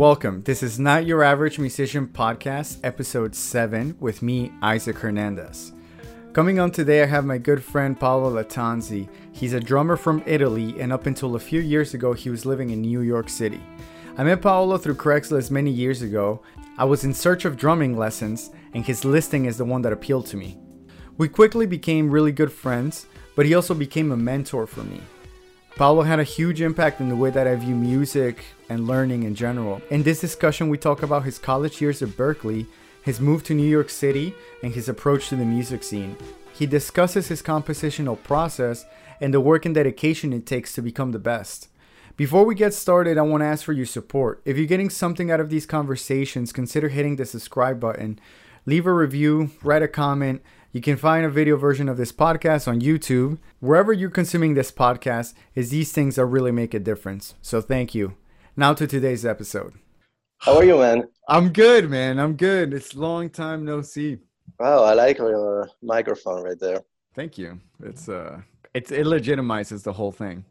welcome. This is Not Your Average Musician Podcast, Episode 7, with me, Isaac Hernandez. Coming on today, I have my good friend Paolo Lattanzi. He's a drummer from Italy, and up until a few years ago, he was living in New York City. I met Paolo through Craigslist many years ago. I was in search of drumming lessons, and his listing is the one that appealed to me. We quickly became really good friends, but he also became a mentor for me. Paolo had a huge impact in the way that I view music and learning in general. In this discussion, we talk about his college years at Berklee, his move to New York City, and his approach to the music scene. He discusses his compositional process and the work and dedication it takes to become the best. Before we get started, I want to ask for your support. If you're getting something out of these conversations, consider hitting the subscribe button, leave a review, write a comment. You can find a video version of this podcast on YouTube. Wherever you're consuming this podcast, is these things that really make a difference. So thank you. Now to today's episode. How are you, man? I'm good, man. I'm good. It's long time no see. Wow, I like your microphone right there. Thank you. It legitimizes the whole thing.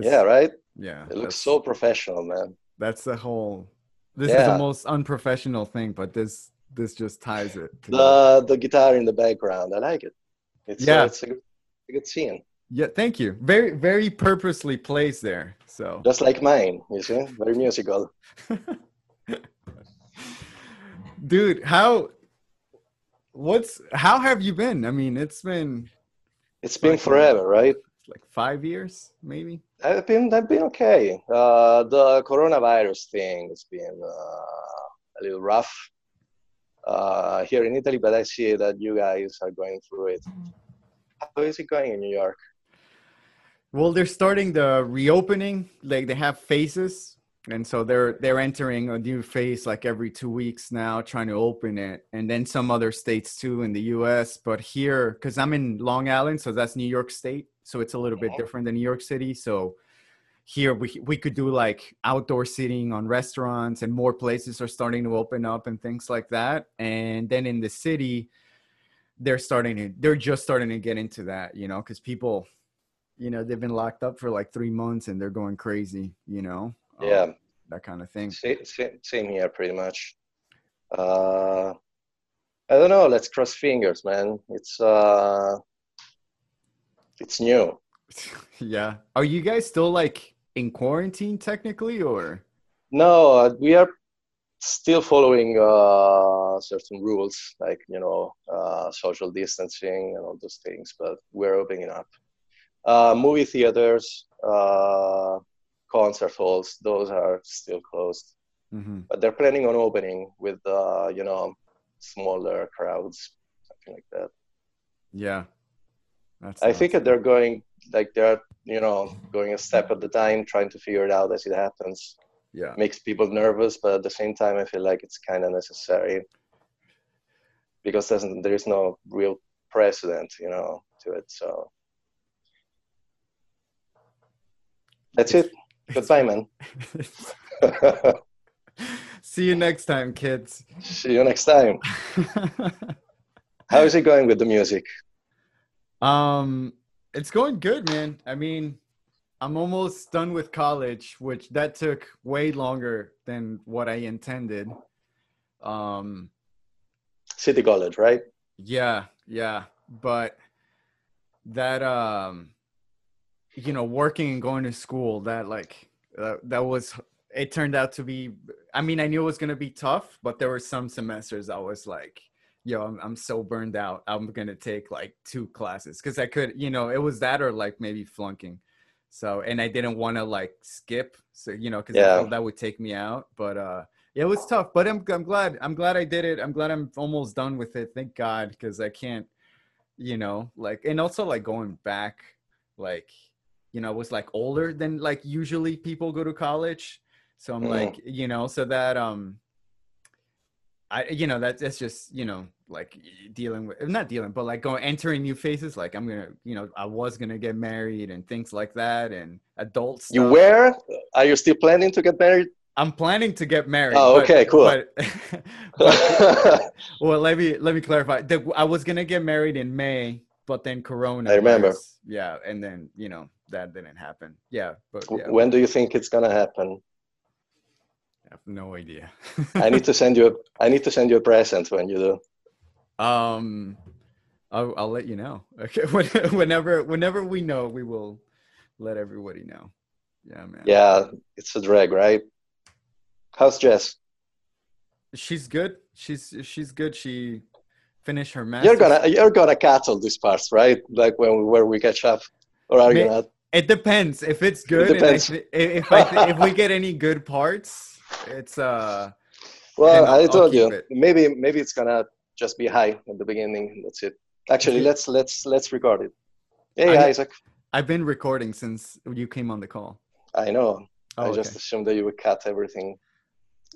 Yeah, right? Yeah. It looks so professional, man. That's the whole. This is the most unprofessional thing, but this just ties it. The guitar in the background, I like it. It's a good scene. Yeah, thank you. Very, very purposely placed there. So just like mine, you see, very musical. Dude, how have you been? I mean, it's been forever, right? Like 5 years maybe. I've been okay. The coronavirus thing has been a little rough here in Italy, but I see that you guys are going through it. How is it going in New York? Well, they're starting the reopening, like they have phases. And so they're entering a new phase like every 2 weeks now, trying to open it. And then some other states too in the US. But here, because I'm in Long Island, so that's New York State. So it's a little bit different than New York City. So here we could do like outdoor seating on restaurants, and more places are starting to open up and things like that. And then in the city, they're just starting to get into that, you know, because people, you know, they've been locked up for like 3 months and they're going crazy, you know. Yeah, that kind of thing. Same here, pretty much. I don't know. Let's cross fingers, man. It's new. Yeah. Are you guys still like in quarantine technically, or? No, we are still following certain rules, like, you know, social distancing and all those things. But we're opening up. Movie theaters. Concert halls, those are still closed, but they're planning on opening with you know, smaller crowds, something like that. Yeah, I think that they're going, like, they're, you know, going a step at a time, trying to figure it out as it happens. Yeah, it makes people nervous, but at the same time, I feel like it's kind of necessary because there is no real precedent, you know, to it. So that's it. Goodbye, man. See you next time, kids. See you next time. How is it going with the music? It's going good, man. I mean, I'm almost done with college, which that took way longer than what I intended. City College, right? Yeah. But that, you know, working and going to school, it turned out to be, I mean, I knew it was going to be tough, but there were some semesters I was like, yo, I'm so burned out. I'm going to take like 2 classes. Cause I could, you know, it was that or like maybe flunking. So, and I didn't want to like skip. So, you know, cause I thought that would take me out, but it was tough, but I'm glad I did it. I'm glad I'm almost done with it. Thank God. Cause I can't, you know, like, and also like going back, like, you know, I was like older than like usually people go to college. So I'm like, you know, so that, I, you know, that's just, you know, like not dealing, but like entering new phases. Like I'm going to, you know, I was going to get married and things like that, and adult stuff. Are you still planning to get married? I'm planning to get married. Oh, okay, cool. Well, let me clarify. I was going to get married in May, but then Corona. I remember. Yeah. And then, you know, that didn't happen. Yeah, but when do you think it's gonna happen? have no idea. I need to send you a present when you do. I'll let you know. Okay, whenever we know, we will let everybody know. Yeah, man. Yeah, it's a drag, right? How's Jess? She's good. She's good. She finished her master's. You're gonna cut all these parts, right? Like where we catch up, or are you not? It depends. If it's good, if we get any good parts, it's well, I told you. Maybe it's gonna just be high at the beginning. That's it. Actually, let's record it. Hey, Isaac. I've been recording since you came on the call. I know. Oh, I just assumed that you would cut everything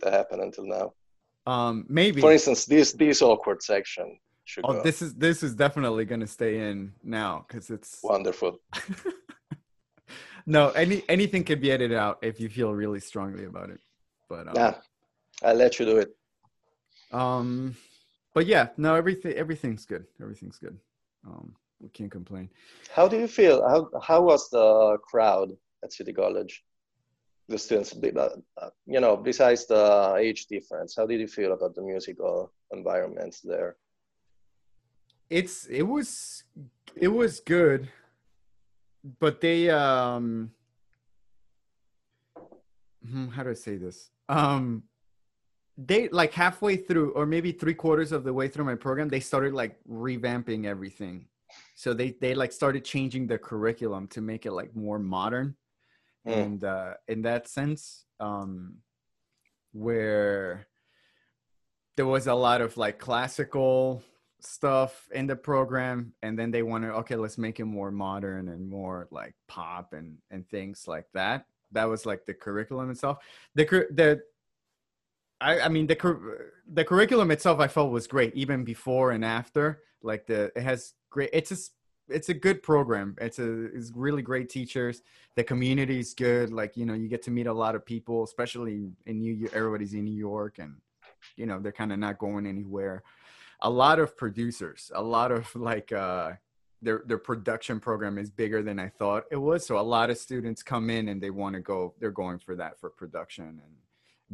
that happened until now. Maybe. For instance, this awkward section should go. This is definitely going to stay in now because it's wonderful. No, anything could be edited out if you feel really strongly about it. But yeah, I'll let you do it. But yeah, no, everything's good. Everything's good. We can't complain. How do you feel? How was the crowd at City College? The students, you know, besides the age difference, how did you feel about the musical environment there? It was good, but they how do I say this? They like halfway through, or maybe 3/4 of the way through my program, they started like revamping everything. So they like started changing the curriculum to make it like more modern. And in that sense, where there was a lot of like classical stuff in the program, and then they wanted, okay, let's make it more modern and more like pop and things like that. That was like the curriculum itself. The curriculum itself I felt was great, even before and after. Like it has great. It's a good program. It's really great teachers. The community is good. Like, you know, you get to meet a lot of people, especially in New York. Everybody's in New York and, you know, they're kind of not going anywhere. A lot of producers, a lot of like their production program is bigger than I thought it was. So a lot of students come in and they want to go, they're going for that, for production and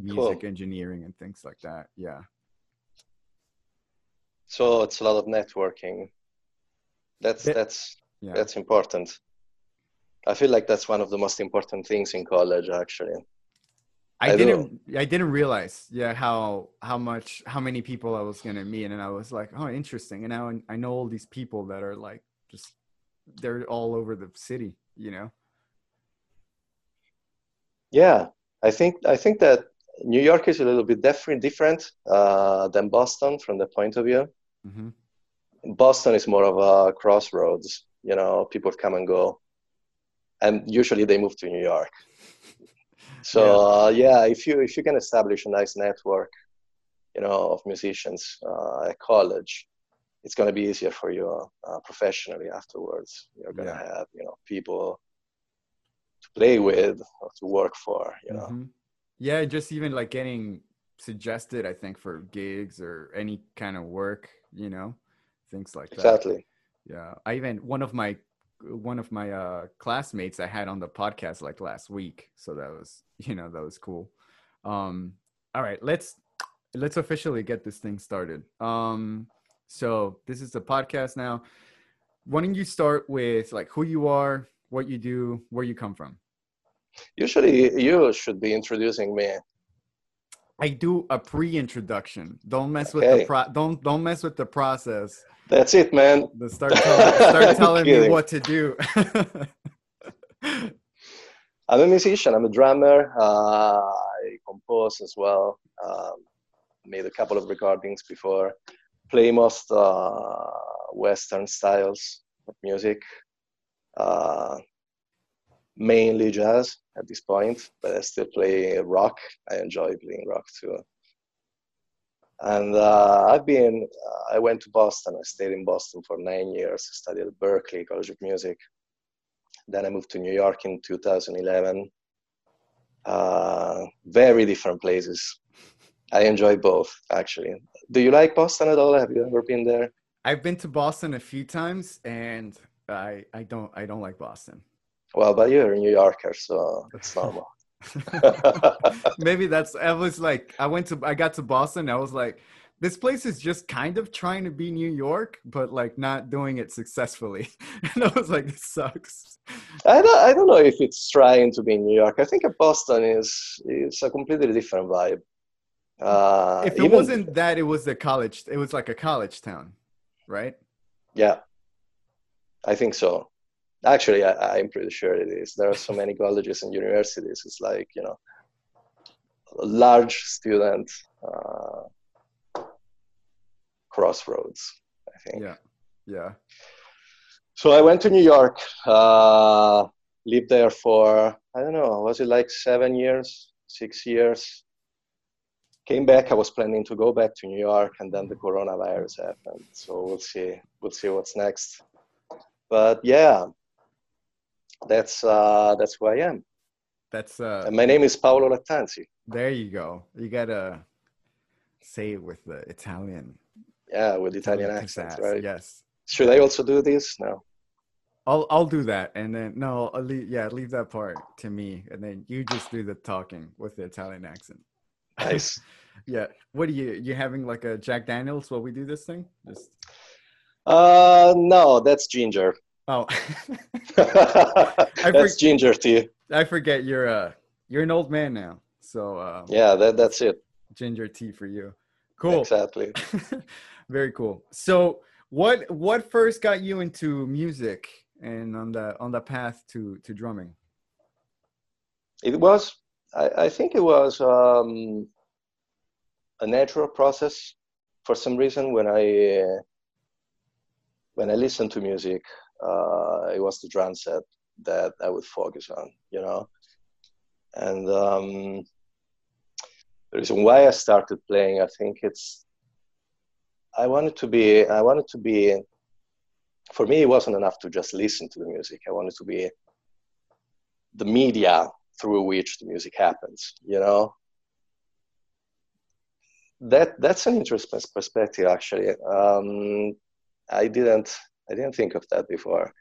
music engineering and things like that. Yeah. So it's a lot of networking. That's important. I feel like that's one of the most important things in college, actually. I didn't realize how many people I was going to meet, and I was like, oh, interesting. And now I know all these people that are like just they're all over the city, you know. Yeah, I think that New York is a little bit different than Boston from that point of view. Mm-hmm. Boston is more of a crossroads, you know, people come and go, and usually they move to New York. So if you can establish a nice network, you know, of musicians at college, it's going to be easier for you professionally afterwards. You're going to have, you know, people to play with or to work for, you know. Yeah, just even like getting suggested, I think, for gigs or any kind of work, you know. Things like that. Exactly. Yeah. I even one of my classmates I had on the podcast like last week. So that was cool. All right, let's officially get this thing started. So this is the podcast now. Why don't you start with like who you are, what you do, where you come from? Usually you should be introducing me. I do a pre-introduction. Don't mess with the don't mess with the process. That's it, man. Start telling me what to do. I'm a musician. I'm a drummer. I compose as well. Made a couple of recordings before. Play most Western styles of music. Mainly jazz at this point, but I still play rock. I enjoy playing rock too. And I went to Boston. I stayed in Boston for 9 years. I studied at Berklee College of Music. Then I moved to New York in 2011. Very different places. I enjoy both, actually. Do you like Boston at all? Have you ever been there? I've been to Boston a few times, and I don't like Boston. Well, but you're a New Yorker, so it's normal. Maybe that's, I was like, I got to Boston. I was like, this place is just kind of trying to be New York, but like not doing it successfully. And I was like, this sucks. I don't know if it's trying to be New York. I think Boston is a completely different vibe. If it wasn't that, it was the college. It was like a college town, right? Yeah, I think so. Actually, I'm pretty sure it is. There are so many colleges and universities. It's like, you know, large student crossroads, I think. Yeah, yeah. So I went to New York, lived there for, I don't know, was it like 7 years, 6 years? Came back. I was planning to go back to New York, and then the coronavirus happened. So we'll see. We'll see what's next. But yeah, that's who I am. That's and my name is Paolo Lattanzi. There you go. You gotta say it with the Italian. Yeah, with Italian accent, right? Yes. Should I also do this? No. I'll do that, and then no, leave that part to me, and then you just do the talking with the Italian accent. Nice. Yeah. What are you having like a Jack Daniels while we do this thing? Just... no, that's ginger. Oh. That's ginger tea. I forget you're an old man now. So yeah, that's it. Ginger tea for you. Cool. Exactly. Very cool. So what first got you into music and on the path to drumming? I think it was a natural process. For some reason, when I listened to music, it was the drum set that I would focus on, you know. And the reason why I started playing, I think it's I wanted to be. For me, it wasn't enough to just listen to the music. I wanted to be the media through which the music happens, you know? That's an interesting perspective, actually. I didn't think of that before.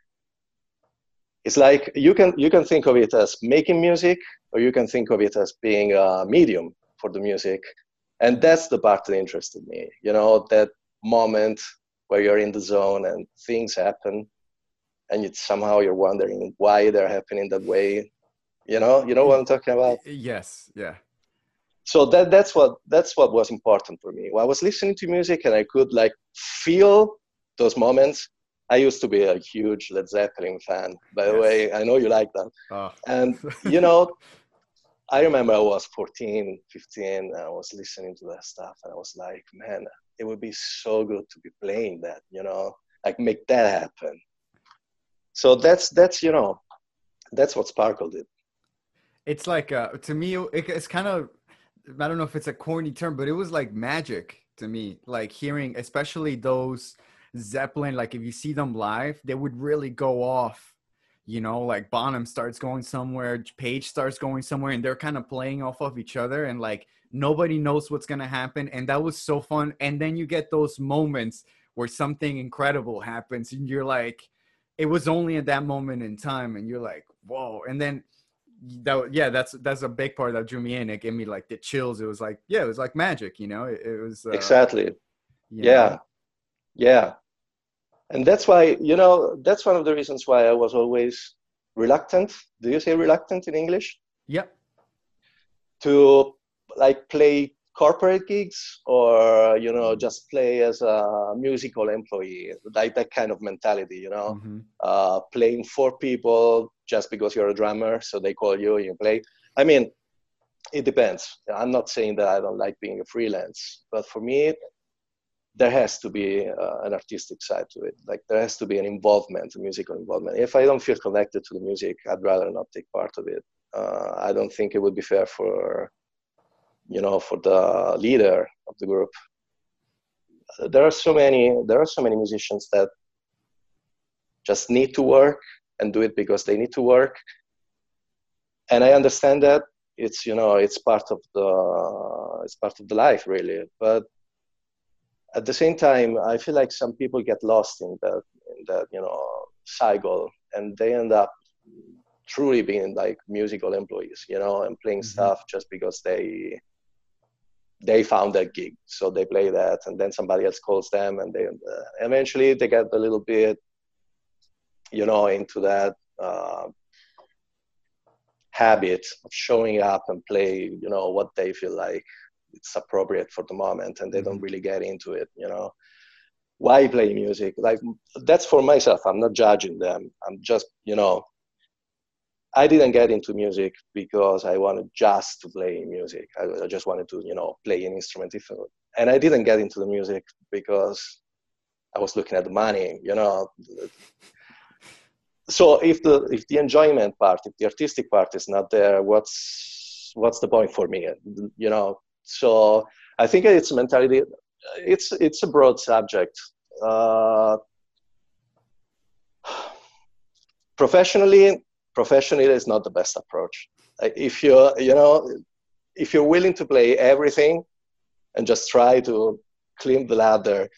It's like, you can think of it as making music, or you can think of it as being a medium for the music. And that's the part that interested me, you know, that moment where you're in the zone and things happen, and somehow you're wondering why they're happening that way. You know what I'm talking about? Yes, yeah. So that's what was important for me. When I was listening to music and I could like feel those moments. I used to be a huge Led Zeppelin fan, by the way. I know you like them. Oh. And you know, I remember I was 14, 15, and I was listening to that stuff, and I was like, man, it would be so good to be playing that, you know, like make that happen. So that's you know, that's what sparkled it. It's like, to me, it's kind of, I don't know if it's a corny term, but it was like magic to me, like hearing, especially those Zeppelin, like if you see them live, they would really go off, you know, like Bonham starts going somewhere, Page starts going somewhere, and they're kind of playing off of each other, and like nobody knows what's going to happen. And that was so fun. And then you get those moments where something incredible happens, and you're like, it was only at that moment in time, and you're like, whoa. And then that's a big part that drew me in. It gave me like the chills. It was like, yeah, it was like magic, you know. It was exactly, yeah, know? Yeah. And that's why, you know, that's one of the reasons why I was always reluctant. Do you say reluctant in English? Yeah. To like play corporate gigs, or you know, just play as a musical employee, like that kind of mentality, you know. Mm-hmm. Playing for people just because you're a drummer, so they call you and you play. I mean, it depends. I'm not saying that I don't like being a freelance, but for me, there has to be an artistic side to it. Like there has to be an involvement, a musical involvement. If I don't feel connected to the music, I'd rather not take part of it. I don't think it would be fair for, you know, for the leader of the group. There are so many musicians that just need to work and do it because they need to work. And I understand that it's, you know, it's part of the life really. But at the same time, I feel like some people get lost in that, you know, cycle, and they end up truly being like musical employees, you know, and playing stuff just because they found that gig. So they play that, and then somebody else calls them, and they eventually they get a little bit, you know, into that habit of showing up and play, you know, what they feel like it's appropriate for the moment, and they don't really get into it, you know. Why play music? Like, that's for myself. I'm not judging them. I'm just, you know, I didn't get into music because I wanted just to play music. I just wanted to, you know, play an instrument. And I didn't get into the music because I was looking at the money, you know. So if the enjoyment part, if the artistic part is not there, what's the point for me, you know? So I think it's mentality. It's a broad subject. Professionally is not the best approach. If you're willing to play everything and just try to climb the ladder,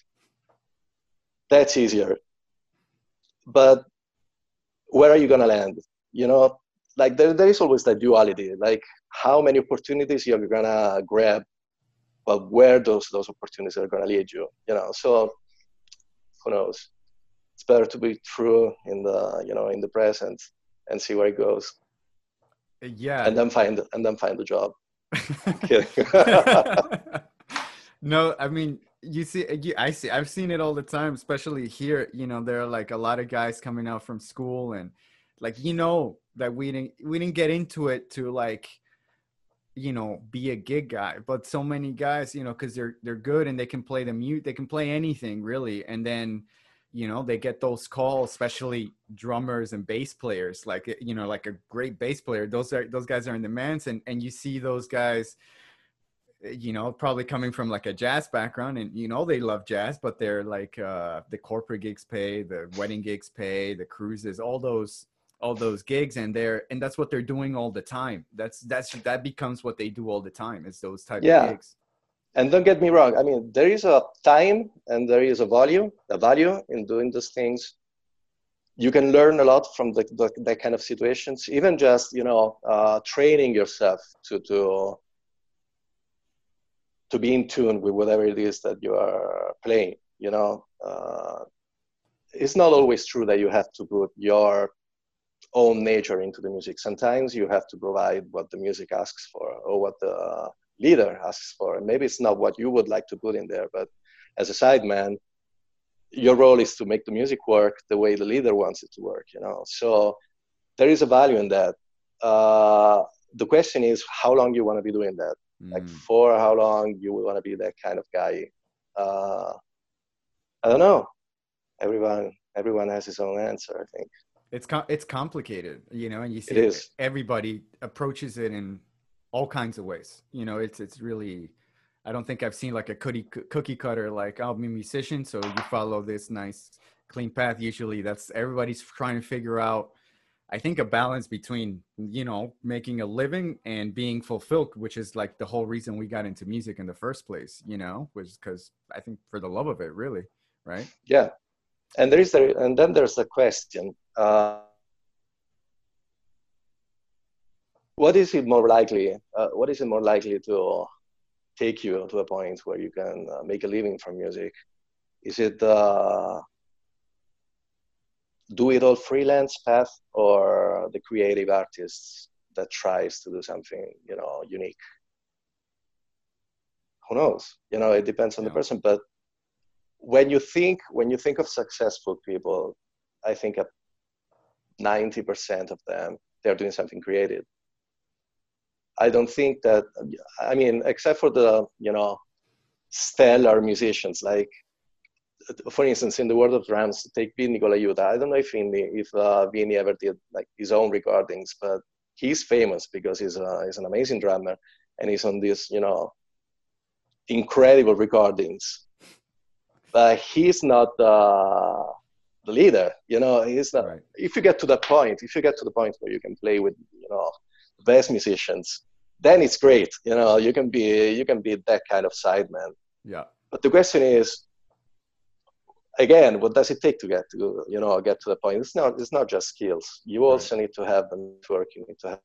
that's easier. But where are you gonna land? You know, like there is always that duality. Like, how many opportunities you're gonna grab, but where those opportunities are gonna lead you. You know, so who knows? It's better to be true in the, you know, in the present and see where it goes. Yeah. And then find the job. No, I mean, I've seen it all the time, especially here. You know, there are like a lot of guys coming out from school, and like, you know, that we didn't get into it to, like, you know, be a gig guy, but so many guys, you know, cause they're good and they can play they can play anything really. And then, you know, they get those calls, especially drummers and bass players, like, you know, like a great bass player. Those guys are in demands, and you see those guys, you know, probably coming from like a jazz background, and, you know, they love jazz, but they're like, the corporate gigs pay, the wedding gigs pay, the cruises, all those gigs, and that's what they're doing all the time. That becomes what they do all the time, is those type of gigs. And don't get me wrong, I mean, there is a time and there is a value in doing these things. You can learn a lot from that kind of situations, even just, you know, training yourself to be in tune with whatever it is that you are playing, you know. It's not always true that you have to put your own nature into the music. Sometimes you have to provide what the music asks for, or what the leader asks for. And maybe it's not what you would like to put in there, but as a sideman, your role is to make the music work the way the leader wants it to work, you know. So there is a value in that. The question is how long you want to be doing that. Like, for how long you would want to be that kind of guy. I don't know. Everyone has his own answer, I think. It's complicated, you know, and you see everybody approaches it in all kinds of ways. You know, it's really, I don't think I've seen like a cookie cutter, like, I'm a musician, so you follow this nice clean path. Usually that's, everybody's trying to figure out, I think, a balance between, you know, making a living and being fulfilled, which is like the whole reason we got into music in the first place, you know, which is because I think for the love of it, really, right? Yeah. And then there's the question, what is it more likely to take you to a point where you can make a living from music? Is it do it all freelance path, or the creative artist that tries to do something, you know, unique? Who knows? You know, it depends on the person. But when you think of successful people, I think 90% of them, they're doing something creative. I don't think that, I mean, except for the, you know, stellar musicians, like, for instance, in the world of drums, take Vinnie Colaiuta. I don't know if Vinnie ever did like his own recordings, but he's famous because he's an amazing drummer, and he's on these, you know, incredible recordings. But he's not the leader, you know. He's not. Right. If you get to the point where you can play with, you know, the best musicians, then it's great. You know, you can be that kind of sideman. Yeah. But the question is, again, what does it take to get to the point? It's not just skills. You also need to have the network. You need to have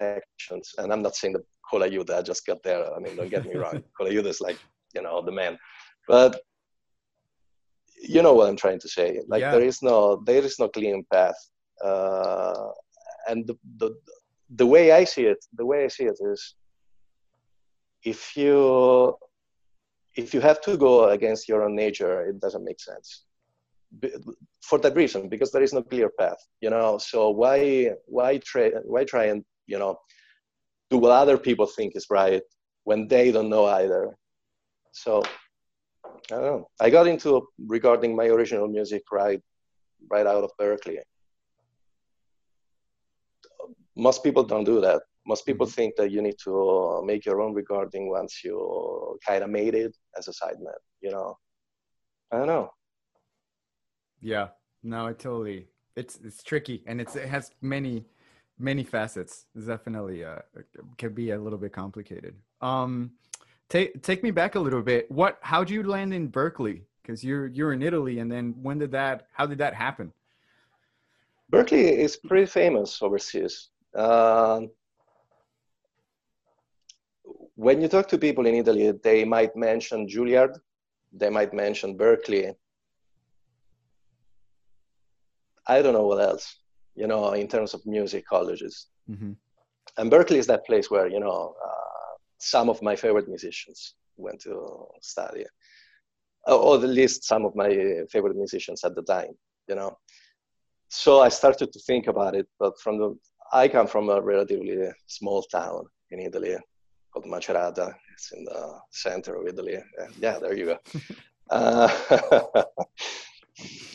connections. And I'm not saying that Colaiuta, I just got there. I mean, don't get me wrong. Colaiuta is like, the man. But you know what I'm trying to say. Like, there is no clean path. And the way I see it, is if you have to go against your own nature, it doesn't make sense. For that reason, because there is no clear path, So why try and do what other people think is right when they don't know either? So I don't know. I got into recording my original music right out of Berklee. Most people don't do that. Most people think that you need to make your own recording once you kind of made it as a sideman, I don't know. Yeah, no, I totally. It's tricky, and it has many facets. It's definitely can be a little bit complicated. Take me back a little bit. How'd you land in Berklee? Because you're in Italy, and then how did that happen? Berklee is pretty famous overseas. When you talk to people in Italy, they might mention Juilliard, they might mention Berklee. I don't know what else, in terms of music colleges. Mm-hmm. And Berklee is that place where, some of my favorite musicians went to study, or at least some of my favorite musicians at the time, So I started to think about it, but I come from a relatively small town in Italy called Macerata. It's in the center of Italy. Yeah, there you go.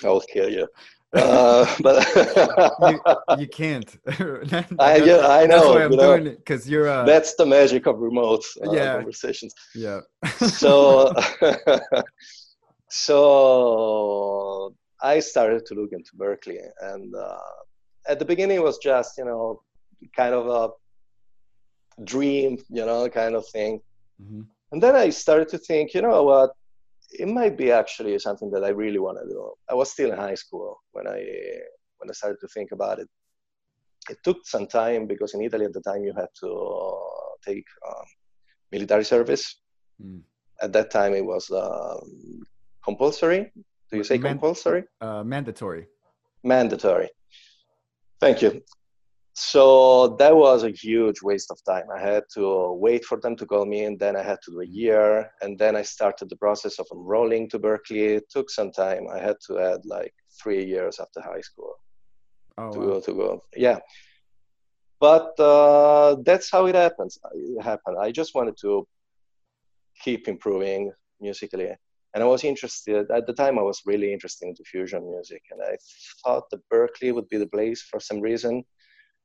I'll kill you. But you can't. I know. I'm doing it because you're. That's the magic of remote conversations. Yeah. So I started to look into Berklee, and at the beginning it was just kind of a dream, kind of thing. Mm-hmm. And then I started to think, what, it might be actually something that I really want to do. I was still in high school when I started to think about it. It took some time because in Italy at the time you had to take military service. Mm. At that time it was compulsory. Do you say compulsory? Mandatory. Mandatory. Thank you. So that was a huge waste of time. I had to wait for them to call me, and then I had to do a year, and then I started the process of enrolling to Berklee. It took some time. I had to add like 3 years after high school to go. Yeah. But that's how it happens. It happened. I just wanted to keep improving musically. And I was interested, at the time I was really interested in fusion music, and I thought that Berklee would be the place for some reason.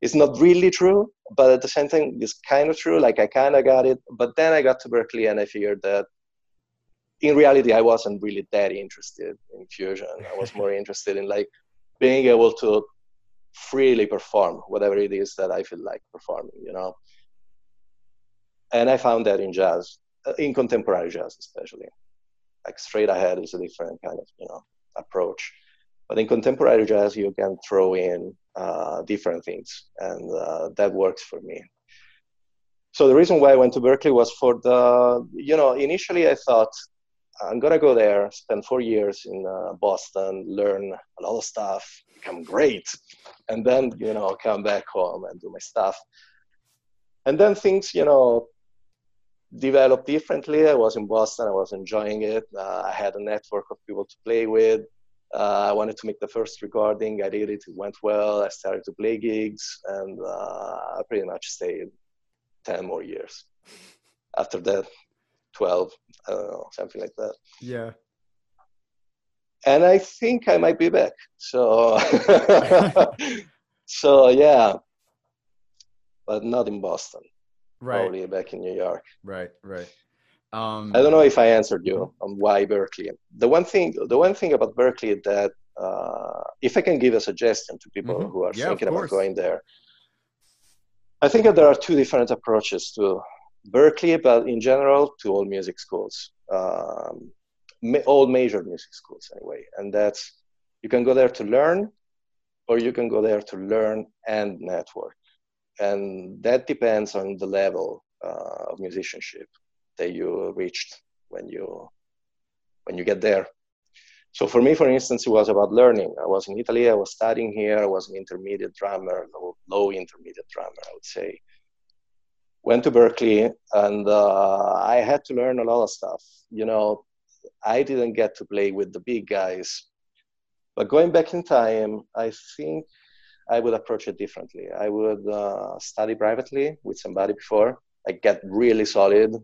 It's not really true, but at the same time, it's kind of true, like I kind of got it. But then I got to Berklee and I figured that in reality, I wasn't really that interested in fusion. I was more interested in like being able to freely perform whatever it is that I feel like performing, And I found that in jazz, in contemporary jazz especially. Like straight ahead is a different kind of, approach. But in contemporary jazz, you can throw in different things, and that works for me. So the reason why I went to Berklee was for initially I thought, I'm going to go there, spend 4 years in Boston, learn a lot of stuff, become great, and then, come back home and do my stuff. And then things, developed differently. I was in Boston. I was enjoying it. I had a network of people to play with. I wanted to make the first recording. I did it. It went well. I started to play gigs, and I pretty much stayed 10 more years. After that, 12, I don't know, something like that. Yeah. And I think I might be back. So, yeah, but not in Boston. Right. Probably back in New York. Right. I don't know if I answered you on why Berklee. The one thing about Berklee that, if I can give a suggestion to people who are thinking about going there, I think that there are two different approaches to Berklee, but in general to all music schools. all major music schools anyway. And that's, you can go there to learn, or you can go there to learn and network. And that depends on the level of musicianship that you reached when you get there. So for me, for instance, it was about learning. I was in Italy, I was studying here, I was an intermediate drummer, low intermediate drummer, I would say. Went to Berklee, and I had to learn a lot of stuff. You know, I didn't get to play with the big guys. But going back in time, I think I would approach it differently. I would study privately with somebody before I get really solid,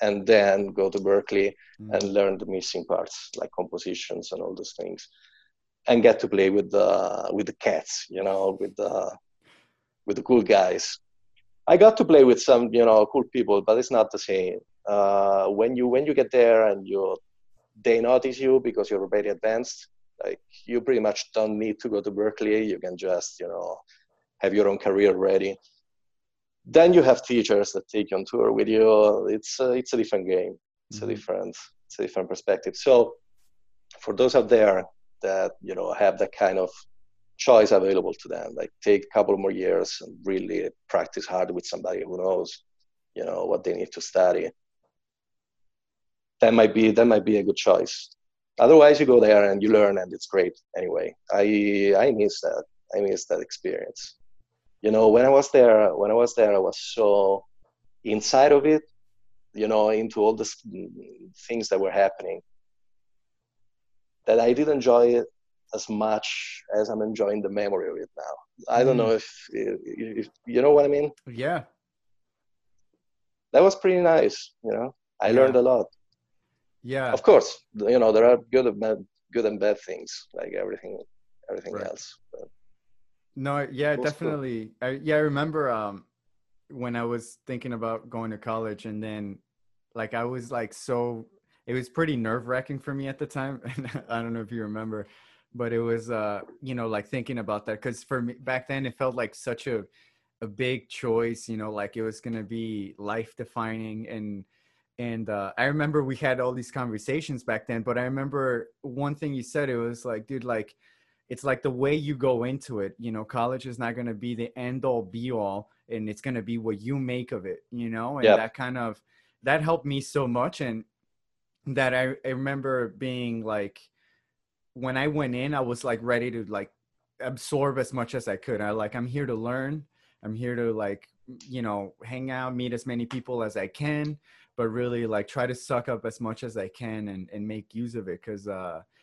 and then go to Berklee and learn the missing parts, like compositions and all those things, and get to play with the cats, you know, with the cool guys. I got to play with some, you know, cool people, but it's not the same. When you get there and they notice you because you're very advanced, like, you pretty much don't need to go to Berklee. You can just, you know, have your own career ready. Then you have teachers that take you on tour with you. It's a different game. It's a different perspective. So for those out there that, you know, have that kind of choice available to them, like, take a couple more years and really practice hard with somebody who knows, you know, what they need to study. That might be a good choice. Otherwise, you go there and you learn, and it's great anyway. I miss that. I miss that experience. You know, when I was there, I was so inside of it, you know, into all the things that were happening, that I did enjoy it as much as I'm enjoying the memory of it now. I don't know if you know what I mean? Yeah. That was pretty nice, you know. I learned a lot. Yeah. Of course, you know, there are good and bad things, like everything right. else. But. No, yeah, definitely. I remember when I was thinking about going to college, and then, like, I was like, so it was pretty nerve-wracking for me at the time. I don't know if you remember, but it was, you know, like, thinking about that. Because for me back then, it felt like such a big choice, you know, like it was going to be life-defining. And I remember we had all these conversations back then, but I remember one thing you said, it was like, dude, like, it's like the way you go into it, you know, college is not going to be the end all be all, and it's going to be what you make of it, you know, and that kind of, that helped me so much. And that I remember being like, when I went in, I was like ready to like absorb as much as I could. I'm here to learn. I'm here to, like, you know, hang out, meet as many people as I can, but really like try to suck up as much as I can and make use of it. Cause,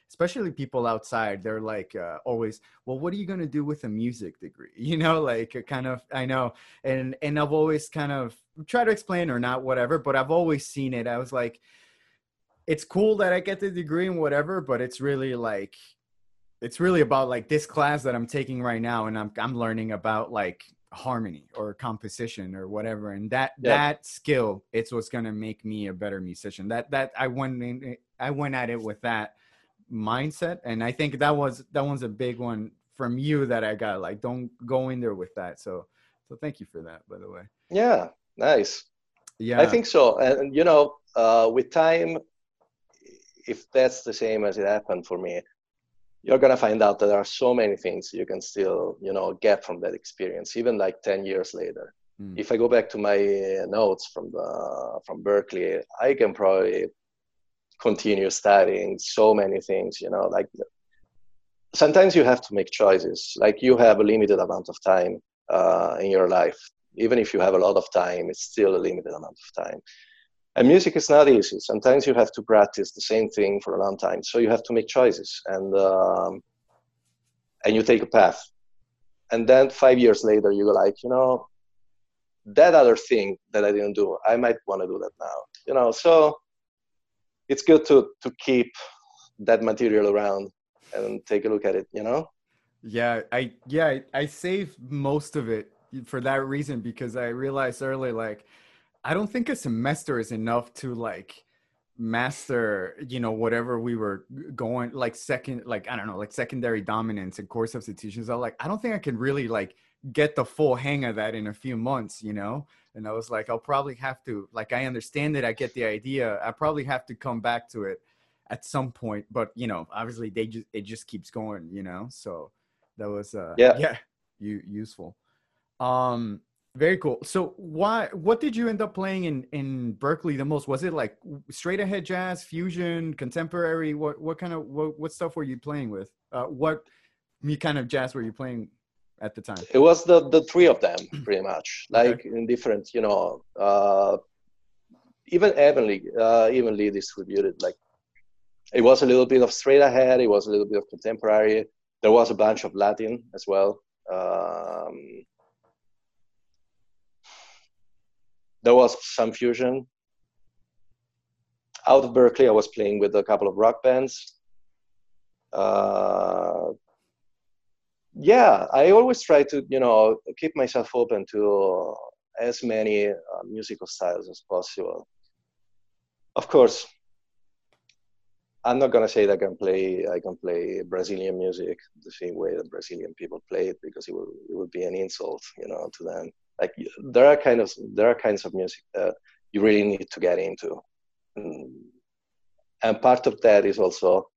especially people outside, they're like always, well, what are you going to do with a music degree? You know, like, kind of, I know. And I've always kind of tried to explain, or not, whatever, but I've always seen it. I was like, it's cool that I get the degree and whatever, but it's really like, it's really about like this class that I'm taking right now. And I'm learning about like harmony or composition or whatever. And that skill, it's what's going to make me a better musician. That I went at it with that mindset, and I think that one's a big one from you that I got, like, don't go in there with that. So thank you for that, by the way. Yeah, nice. Yeah, I think so. And you know, with time, if that's the same as it happened for me, you're gonna find out that there are so many things you can still, you know, get from that experience, even like 10 years later. If I go back to my notes from Berklee, I can probably continue studying so many things, you know, like sometimes you have to make choices. Like, you have a limited amount of time in your life. Even if you have a lot of time, it's still a limited amount of time. And music is not easy. Sometimes you have to practice the same thing for a long time. So you have to make choices, and you take a path. And then 5 years later, you go like, you know, that other thing that I didn't do, I might want to do that now, you know? So it's good to keep that material around and take a look at it, you know? Yeah, I save most of it for that reason, because I realized early, like, I don't think a semester is enough to like master, you know, whatever we were going, like secondary dominance and core substitutions. I'm like, I don't think I can really like get the full hang of that in a few months, you know? And I was like, I'll probably have to, like, I understand it. I get the idea. I probably have to come back to it at some point, but you know, obviously they just, it just keeps going, you know? So that was, useful. Very cool. So what did you end up playing in Berklee the most? Was it like straight ahead jazz, fusion, contemporary? What stuff were you playing with? What kind of jazz were you playing at the time? It was the three of them, pretty much, like in different, you know, even evenly distributed. Like it was a little bit of straight ahead, it was a little bit of contemporary. There was a bunch of Latin as well. There was some fusion. Out of Berklee, I was playing with a couple of rock bands. Yeah, I always try to, you know, keep myself open to as many musical styles as possible. Of course, I'm not gonna say that I can play Brazilian music the same way that Brazilian people play it, because it would be an insult, you know, to them. Like there are kinds of music that you really need to get into, and part of that is also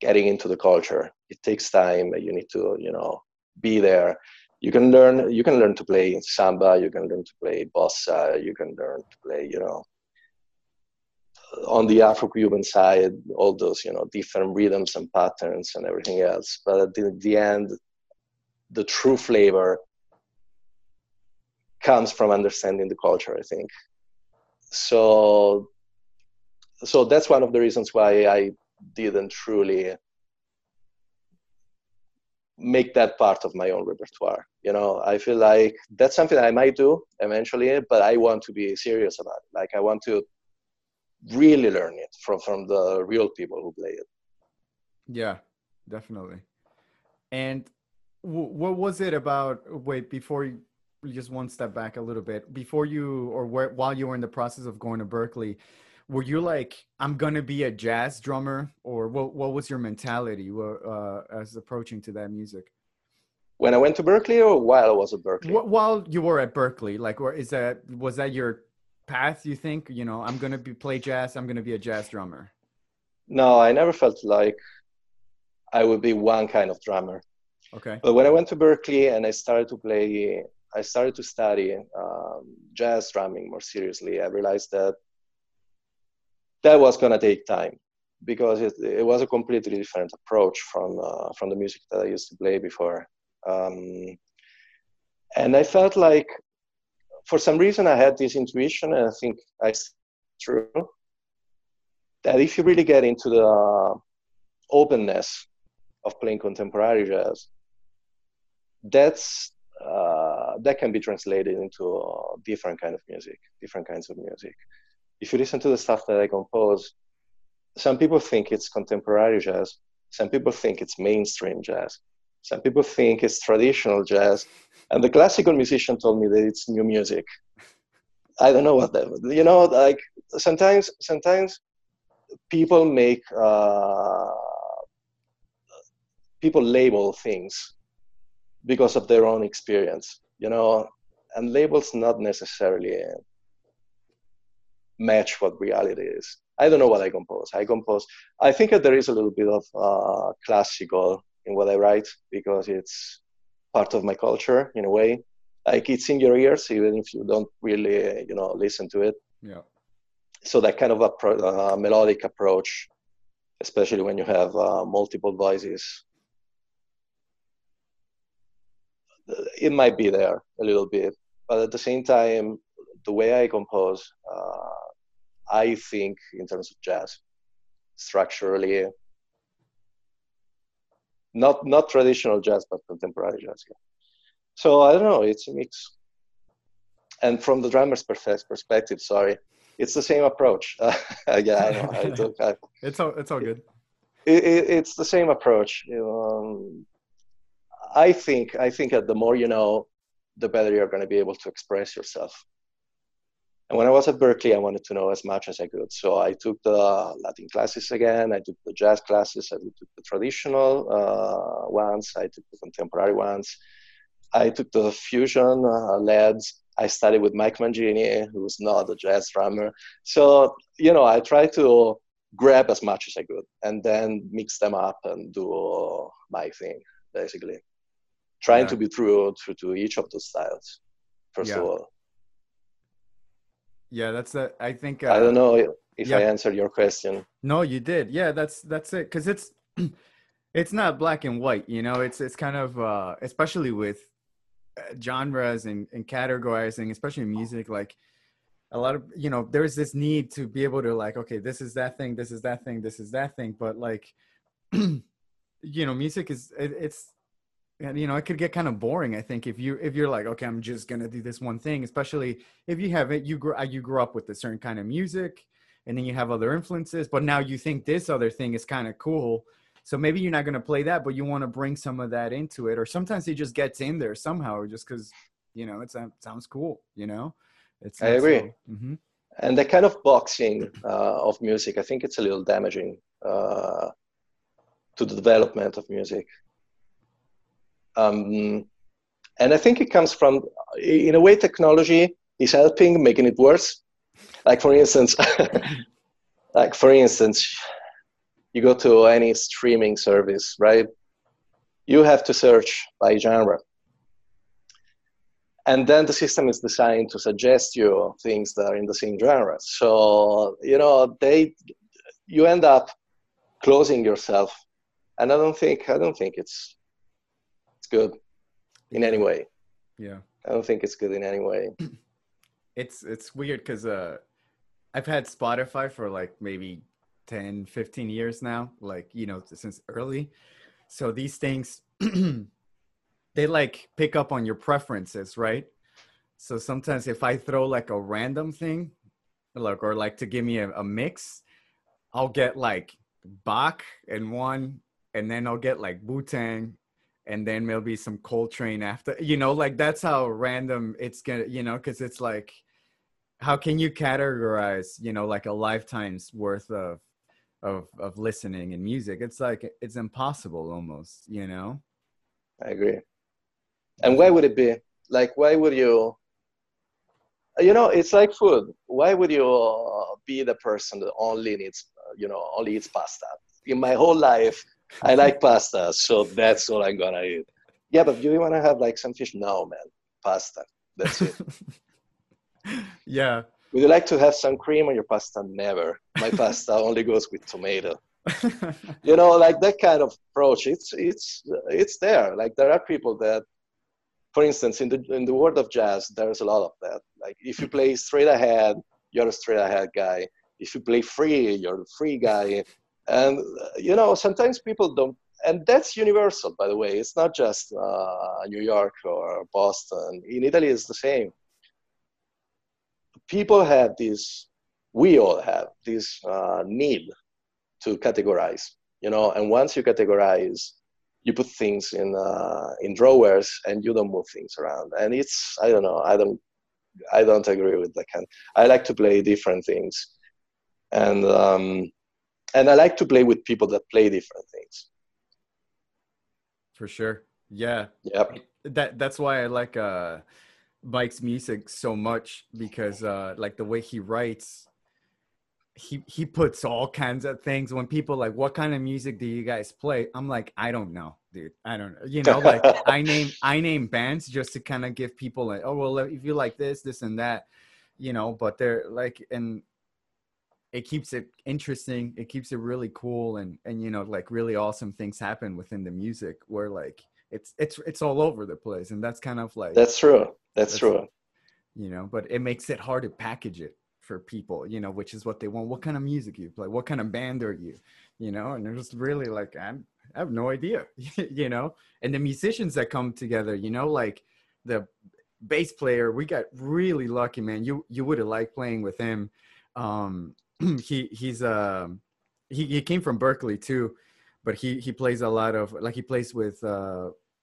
getting into the culture. It takes time. You need to, you know, be there. You can learn to play samba. You can learn to play bossa. You can learn to play, you know, on the Afro-Cuban side, all those, you know, different rhythms and patterns and everything else. But at the end, the true flavor comes from understanding the culture, I think. So that's one of the reasons why I didn't truly make that part of my own repertoire. You know, I feel like that's something I might do eventually, but I want to be serious about it. Like I want to really learn it from the real people who play it. Yeah, definitely. And what was it about, just one step back a little bit, while you were in the process of going to Berklee, were you like, I'm going to be a jazz drummer? Or what was your mentality as approaching to that music? When I went to Berklee or while I was at Berklee? While you were at Berklee, like, or was that your path, you think? You know, I'm going to play jazz, I'm going to be a jazz drummer. No, I never felt like I would be one kind of drummer. Okay. But when I went to Berklee and I started to study jazz drumming more seriously, I realized that was going to take time, because it was a completely different approach from the music that I used to play before. And I felt like, for some reason, I had this intuition, and I think it's true, that if you really get into the openness of playing contemporary jazz, that can be translated into different kinds of music. If you listen to the stuff that I compose, some people think it's contemporary jazz. Some people think it's mainstream jazz. Some people think it's traditional jazz. And the classical musician told me that it's new music. I don't know what that, you know, like sometimes people make, people label things because of their own experience, you know, and labels not necessarily match what reality is. I don't know what I compose. I think that there is a little bit of classical in what I write, because it's part of my culture in a way. Like it's in your ears, even if you don't really, you know, listen to it. Yeah. So that kind of a melodic approach, especially when you have multiple voices, it might be there a little bit, but at the same time, the way I compose, I think in terms of jazz, structurally, not traditional jazz, but contemporary jazz. Yeah. So I don't know, it's a mix. And from the drummer's perspective, sorry, it's the same approach. Yeah, I know. It's all good. It's the same approach. I think that the more you know, the better you're going to be able to express yourself. And when I was at Berklee, I wanted to know as much as I could. So I took the Latin classes again. I took the jazz classes. I took the traditional ones. I took the contemporary ones. I took the fusion leads. I studied with Mike Mangini, who's not a jazz drummer. So, you know, I tried to grab as much as I could and then mix them up and do my thing, basically. Trying to be true to each of those styles, first of all. Yeah, that's the, I think... I don't know if I answered your question. No, you did. Yeah, that's it. Because it's not black and white, you know? It's kind of, especially with genres and categorizing, especially music, like, a lot of, you know, there's this need to be able to like, okay, this is that thing, this is that thing, this is that thing. But like, you know, music is, it's, you know, it could get kind of boring, I think, if you're like, okay, I'm just going to do this one thing, especially if you have it, you grew up with a certain kind of music and then you have other influences, but now you think this other thing is kind of cool. So maybe you're not going to play that, but you want to bring some of that into it. Or sometimes it just gets in there somehow, just because, you know, it sounds cool, you know? I agree. So, and the kind of boxing of music, I think it's a little damaging to the development of music. And I think it comes from, in a way, technology is helping, making it worse. Like, for instance, you go to any streaming service, right? You have to search by genre. And then the system is designed to suggest you things that are in the same genre. So, you know, you end up closing yourself. And I don't think it's good in any way. Yeah. I don't think it's good in any way. It's weird because I've had Spotify for like maybe 10, 15 years now, like, you know, since early. So these things... they like pick up on your preferences, right? So sometimes if I throw like a random thing, like, or like to give me a mix, I'll get like Bach in one, and then I'll get like Wu-Tang, and then maybe some Coltrane after, you know, like that's how random it's gonna, you know, because it's like, how can you categorize, you know, like a lifetime's worth of listening and music? It's like, it's impossible almost, you know? I agree. And why would it be? Like, why would you, you know, it's like food. Why would you be the person that only eats pasta? In my whole life, I like pasta, so that's all I'm going to eat. Yeah, but do you want to have, like, some fish? No, man. Pasta. That's it. Yeah. Would you like to have some cream on your pasta? Never. My pasta only goes with tomato. You know, like that kind of approach. It's there. Like there are people that, for instance, in the world of jazz, there's a lot of that. Like if you play straight ahead, you're a straight ahead guy. If you play free, you're a free guy. And you know, sometimes people don't. And that's universal, by the way. It's not just New York or Boston. In Italy, it's the same. People have this. We all have this need to categorize, you know, and once you categorize, you put things in drawers and you don't move things around. And it's, I don't know, I don't agree with that kind. I like to play different things. And I like to play with people that play different things. For sure. Yeah. Yep. That's why I like Mike's music so much, because like the way he writes, he puts all kinds of things. When people like, what kind of music do you guys play? I'm like, I don't know, dude. I don't know. You know, like I name bands just to kind of give people like, oh, well, if you like this, this and that, you know, but they're like, and it keeps it interesting. It keeps it really cool. And, you know, like really awesome things happen within the music where like, it's all over the place. And that's kind of like, that's true. You know, but it makes it hard to package it for people, you know, which is what they want. What kind of music you play? What kind of band are you? You know, and they're just really like, I have no idea, you know? And the musicians that come together, you know, like the bass player, we got really lucky, man. You would have liked playing with him. He came from Berklee too, but he plays a lot of, like he plays with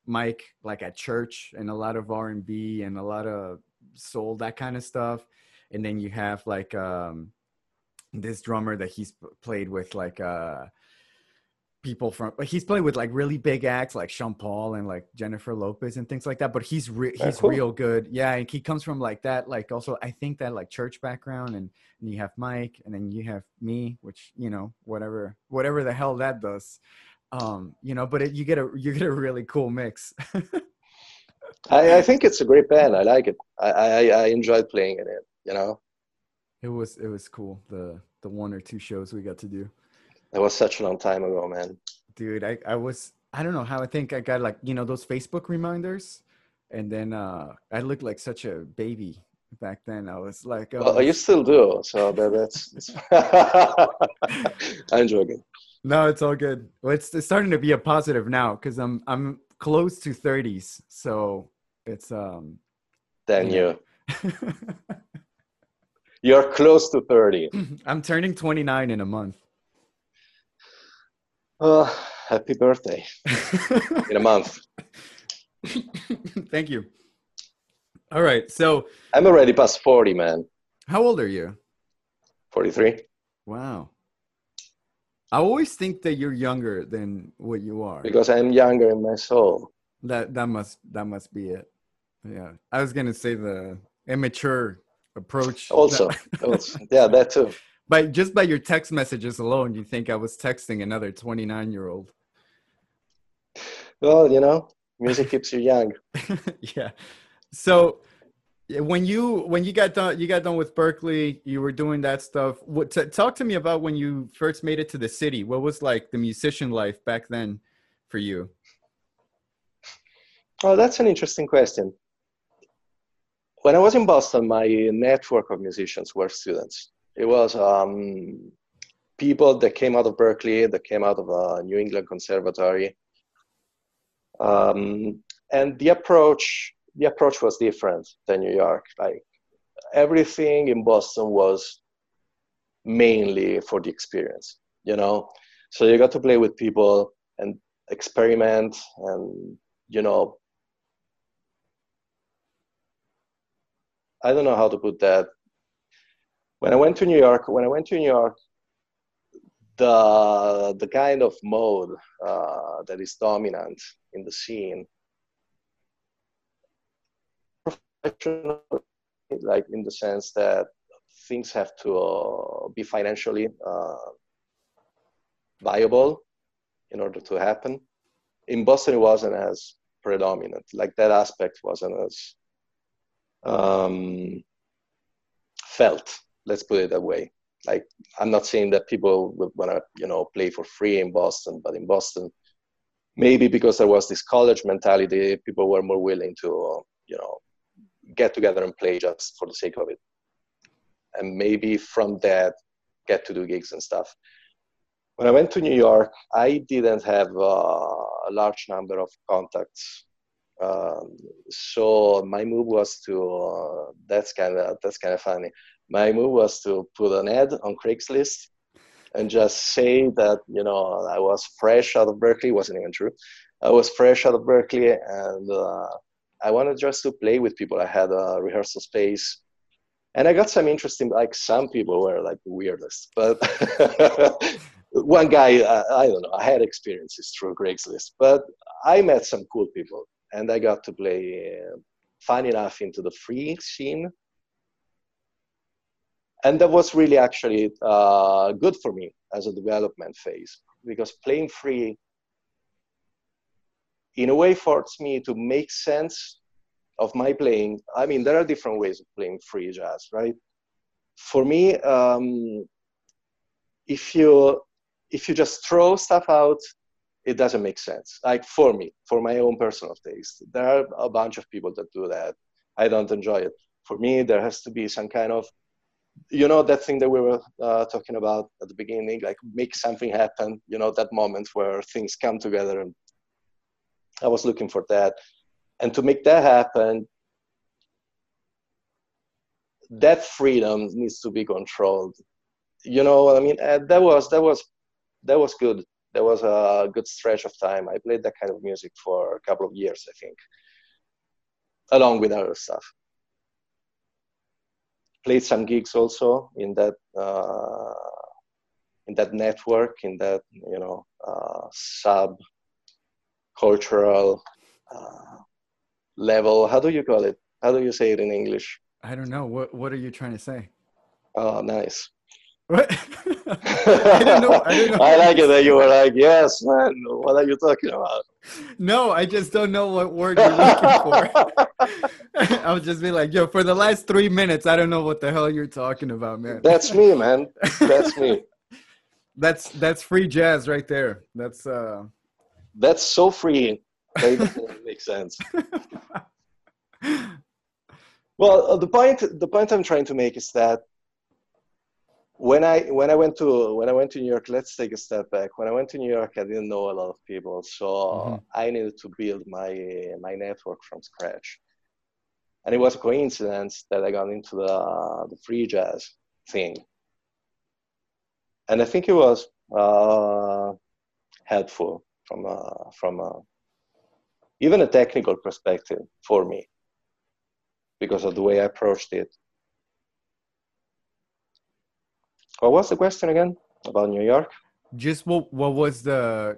Mike, like at church, and a lot of R&B and a lot of soul, that kind of stuff. And then you have like this drummer that he's played with, like people from, like, he's played with like really big acts like Sean Paul and like Jennifer Lopez and things like that, but he's real good. Yeah. And he comes from like that, like also, I think that like church background, and you have Mike and then you have me, which, you know, whatever the hell that does, you know, but you get a really cool mix. I think it's a great band. I like it. I enjoyed playing in it, you know? It was cool. The one or two shows we got to do. It was such a long time ago, man. Dude, I don't know how, I think I got like, you know, those Facebook reminders. And then I looked like such a baby back then. I was like, oh. Well, you still do. So that's I'm joking. No, it's all good. Well, it's starting to be a positive now because I'm close to 30s. So it's. Then you. You're close to 30. I'm turning 29 in a month. Happy birthday in a month. Thank you. All right. So I'm already past 40, man. How old are you? 43. Wow. I always think that you're younger than what you are. Because I'm younger in my soul. That must be it. Yeah. I was going to say the immature approach. Also. Yeah, that too. But just by your text messages alone, you think I was texting another 29-year-old. Well, you know, music keeps you young. Yeah. So when you got done with Berklee, you were doing that stuff. Talk to me about when you first made it to the city. What was like the musician life back then for you? Oh, that's an interesting question. When I was in Boston, my network of musicians were students. It was people that came out of Berklee, that came out of New England Conservatory. And the approach was different than New York. Like everything in Boston was mainly for the experience, you know? So you got to play with people and experiment and, you know, I don't know how to put that. When I went to New York, the kind of mode that is dominant in the scene, professional, like in the sense that things have to be financially viable in order to happen. In Boston, it wasn't as predominant. Like that aspect wasn't as felt. Let's put it that way. Like, I'm not saying that people would want to, you know, play for free in Boston, but in Boston, maybe because there was this college mentality, people were more willing to, you know, get together and play just for the sake of it. And maybe from that, get to do gigs and stuff. When I went to New York, I didn't have a large number of contacts. So my move was to, that's kind of funny. My move was to put an ad on Craigslist and just say that, you know, I was fresh out of Berklee. Wasn't even true. I was fresh out of Berklee and I wanted just to play with people. I had a rehearsal space and I got some interesting, like some people were like the weirdest, but one guy, I don't know, I had experiences through Craigslist, but I met some cool people and I got to play, fun enough, into the free scene. And that was really actually good for me as a development phase, because playing free in a way forced me to make sense of my playing. I mean, there are different ways of playing free jazz, right? For me, if you just throw stuff out, it doesn't make sense. Like for me, for my own personal taste, there are a bunch of people that do that. I don't enjoy it. For me, there has to be some kind of, you know, that thing that we were talking about at the beginning, like make something happen, you know, that moment where things come together. And I was looking for that. And to make that happen, that freedom needs to be controlled. You know what I mean? And that was good. That was a good stretch of time. I played that kind of music for a couple of years, I think, along with other stuff. Played some gigs also in that that network, in that, you know, sub-cultural level. How do you call it? How do you say it in English? I don't know. What are you trying to say? Oh, nice. What? I didn't know. I like it that you were like, yes, man, what are you talking about? No, I just don't know what word you're looking for. I would just be like, yo, for the last 3 minutes, I don't know what the hell you're talking about, man. That's me, man. That's me. That's free jazz right there. That's so free. That makes sense. Well, the point I'm trying to make is that when I went to New York, let's take a step back. When I went to New York, I didn't know a lot of people, so I needed to build my network from scratch. And it was a coincidence that I got into the free jazz thing. And I think it was helpful from even a technical perspective for me, because of the way I approached it. What was the question again about New York? Just what was the,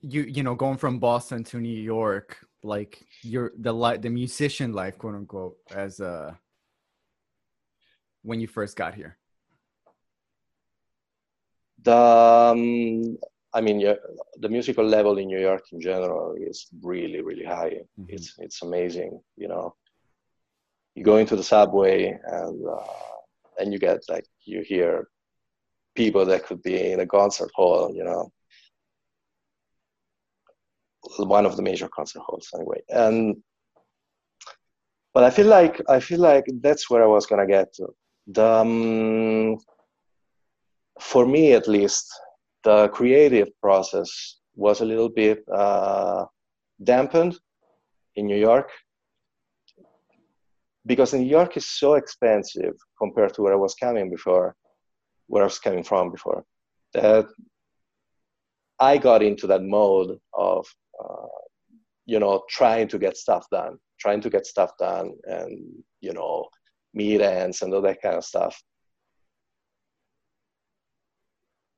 you know, going from Boston to New York, like the musician life, quote unquote, as when you first got here. The musical level in New York in general is really, really high. Mm-hmm. It's amazing, you know. You go into the subway and you get like, you hear people that could be in a concert hall, you know, one of the major concert halls anyway. But I feel like that's where I was gonna get to. For me, at least, the creative process was a little bit dampened in New York, because New York is so expensive compared to where I was coming from before, that I got into that mode of, you know, trying to get stuff done and, you know, meet ends and all that kind of stuff.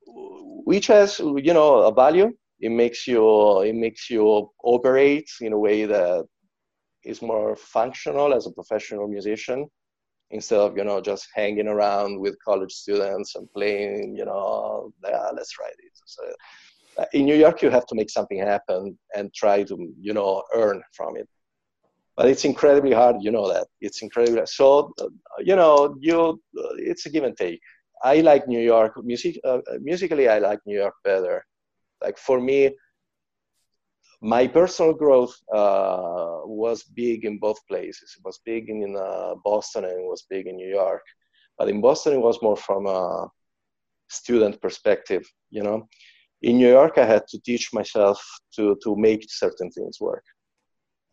Which has, you know, a value. It makes you operate in a way that is more functional as a professional musician, instead of, you know, just hanging around with college students and playing, you know, let's write it. So, in New York, you have to make something happen and try to, you know, earn from it. But it's incredibly hard, you know that. It's incredibly hard. So, you know, it's a give and take. I like New York. Musically, I like New York better. Like, for me, my personal growth was big in both places. It was big in Boston, and it was big in New York. But in Boston, it was more from a student perspective, you know. In New York, I had to teach myself to make certain things work.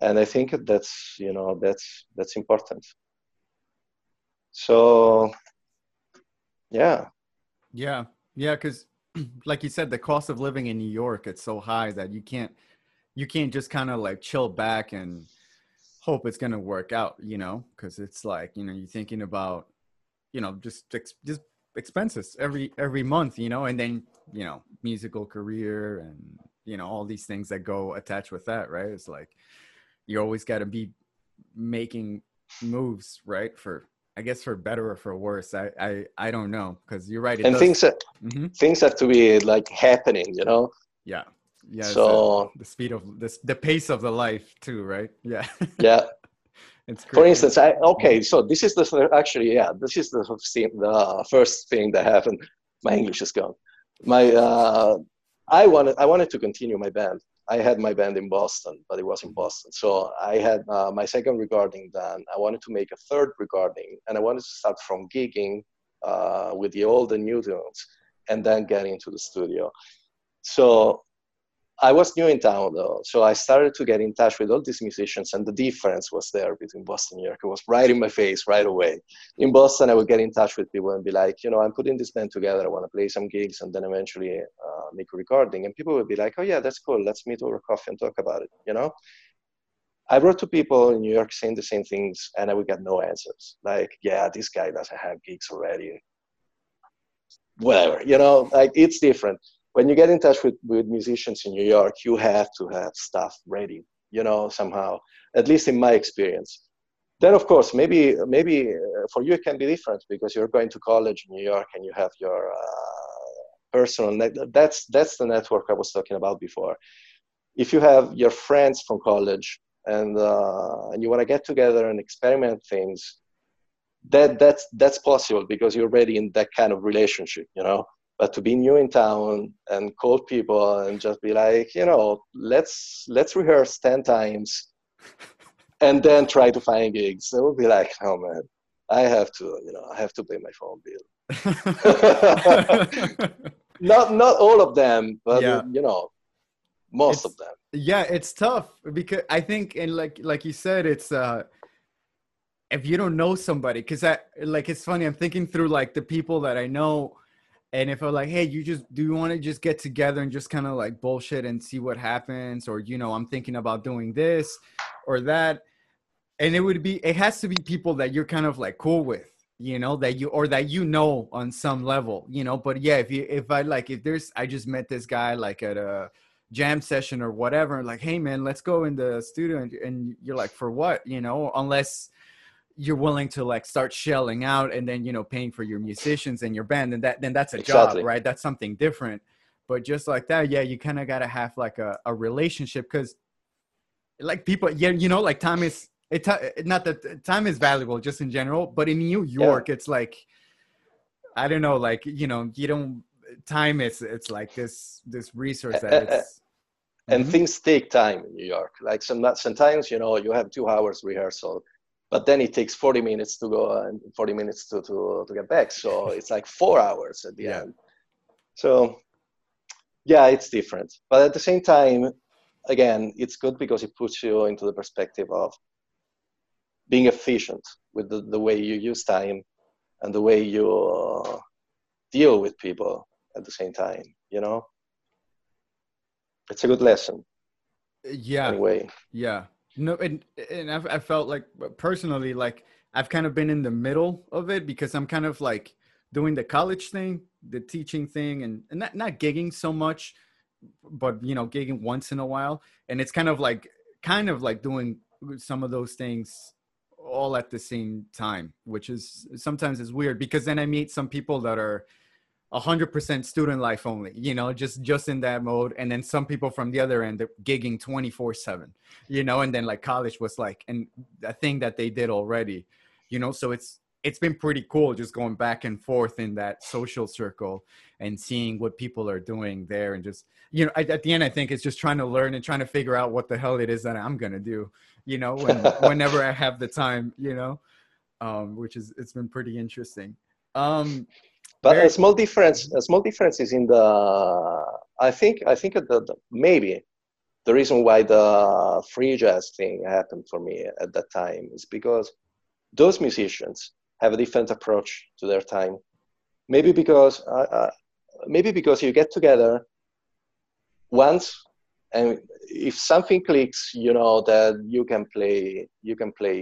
And I think that's, you know, that's important. So, yeah, because like you said, the cost of living in New York, it's so high that you can't just kind of like chill back and hope it's gonna work out, you know, because it's like, you know, you're thinking about, you know, just expenses every month, you know, and then, you know, musical career and, you know, all these things that go attached with that, right? It's like you always got to be making moves, right, for, I guess, for better or for worse. I don't know, because you're right. And things have to be like happening, you know? Yeah. Yeah. So the speed of this, the pace of the life too, right? Yeah. Yeah. It's crazy. For instance, so this is the first thing that happened. My English is gone. I wanted to continue my band. I had my band in Boston, but it was in Boston. So I had my second recording done. I wanted to make a third recording, and I wanted to start from gigging with the old and new tunes, and then get into the studio. So I was new in town, though. So I started to get in touch with all these musicians, and the difference was there between Boston and New York. It was right in my face right away. In Boston, I would get in touch with people and be like, you know, I'm putting this band together. I want to play some gigs and then eventually make a recording. And people would be like, oh, yeah, that's cool. Let's meet over coffee and talk about it, you know? I wrote to people in New York saying the same things, and I would get no answers. Like, yeah, this guy doesn't have gigs already. whatever, you know, like it's different. When you get in touch with musicians in New York, you have to have stuff ready, you know, somehow, at least in my experience. Then, of course, maybe for you it can be different because you're going to college in New York and you have your personal network. That's the network I was talking about before. If you have your friends from college and you want to get together and experiment things, that's possible because you're already in that kind of relationship, you know. But to be new in town and call people and just be like, you know, let's rehearse 10 times. And then try to find gigs. It would be like, oh man, I have to pay my phone bill. Not all of them, but yeah. You know, most of them. Yeah, it's tough because I think, and like you said, it's if you don't know somebody, because it's funny. I'm thinking through like the people that I know, and if I'm like, hey, do you want to just get together and just kind of like bullshit and see what happens, or you know, I'm thinking about doing this or that. And it has to be people that you're kind of like cool with, you know, that you know on some level, you know. But yeah, I just met this guy like at a jam session or whatever, like, hey man, let's go in the studio, and you're like, for what, you know, unless you're willing to like start shelling out and then, you know, paying for your musicians and your band, and then that's a exactly. job, right? That's something different. But just like that, yeah, you kind of got to have like a relationship, because like people, yeah, you know, like time is not that time is valuable just in general, but in New York, yeah. It's like, I don't know, like, you know, you don't, time is, it's like this resource that it's. And mm-hmm. Things take time in New York. Like sometimes, you know, you have 2 hours rehearsal, but then it takes 40 minutes to go and 40 minutes to get back. So it's like 4 hours at the yeah. end. So yeah, it's different. But at the same time, again, it's good because it puts you into the perspective of being efficient with the way you use time and the way you deal with people at the same time, you know? It's a good lesson. Yeah. Anyway. Yeah. No, and I felt like personally, like I've kind of been in the middle of it, because I'm kind of like doing the college thing, the teaching thing, and not gigging so much, but you know, gigging once in a while, and it's kind of like doing some of those things all at the same time, which is sometimes is weird, because then I meet some people that are 100% student life only, you know, just in that mode, and then some people from the other end gigging 24/7, you know, and then like college was like and a thing that they did already, you know. So it's been pretty cool just going back and forth in that social circle and seeing what people are doing there, and just, you know, at the end, I think it's just trying to learn and trying to figure out what the hell it is that I'm going to do, you know, whenever I have the time, you know, it's been pretty interesting. But a small difference is in the, I think maybe the reason why the free jazz thing happened for me at that time is because those musicians have a different approach to their time. Maybe because you get together once, and if something clicks, you know that you can play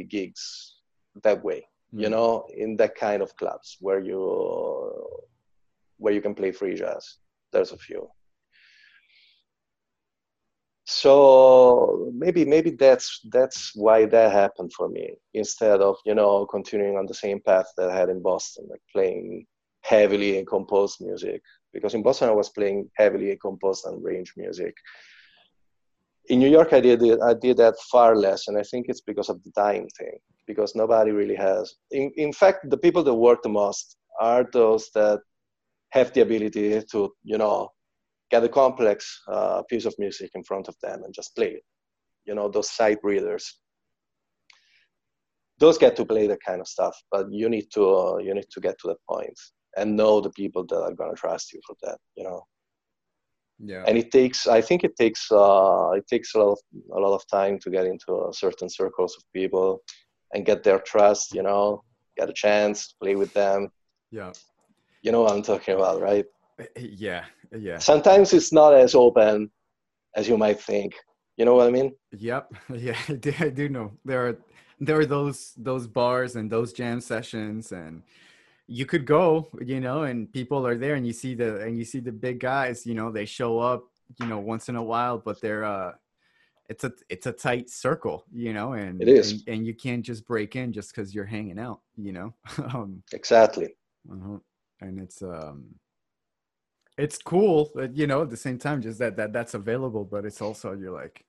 gigs that way. Mm-hmm. You know, in that kind of clubs where you can play free jazz. There's a few. So maybe that's why that happened for me, instead of, you know, continuing on the same path that I had in Boston, like playing heavily and composed music. Because in Boston I was playing heavily composed and arranged music. In New York I did that far less, and I think it's because of the time thing. Because nobody really has. In fact, the people that work the most are those that have the ability to, you know, get a complex piece of music in front of them and just play it. You know, those sight readers. Those get to play that kind of stuff, but you need to get to that point and know the people that are gonna trust you for that. You know. Yeah. And it takes a lot of time to get into certain circles of people and get their trust. You know, get a chance to play with them. Yeah. You know what I'm talking about, right? Yeah, yeah. Sometimes it's not as open as you might think. You know what I mean? Yep. Yeah, I do know. There are those bars and those jam sessions, and you could go, you know, and people are there, and you see the big guys, you know, they show up, you know, once in a while, but they're, it's a tight circle, you know, and it is, and you can't just break in just cause you're hanging out, you know? Exactly. Uh-huh. And it's cool, but, you know, at the same time, just that's available, but it's also, you're like,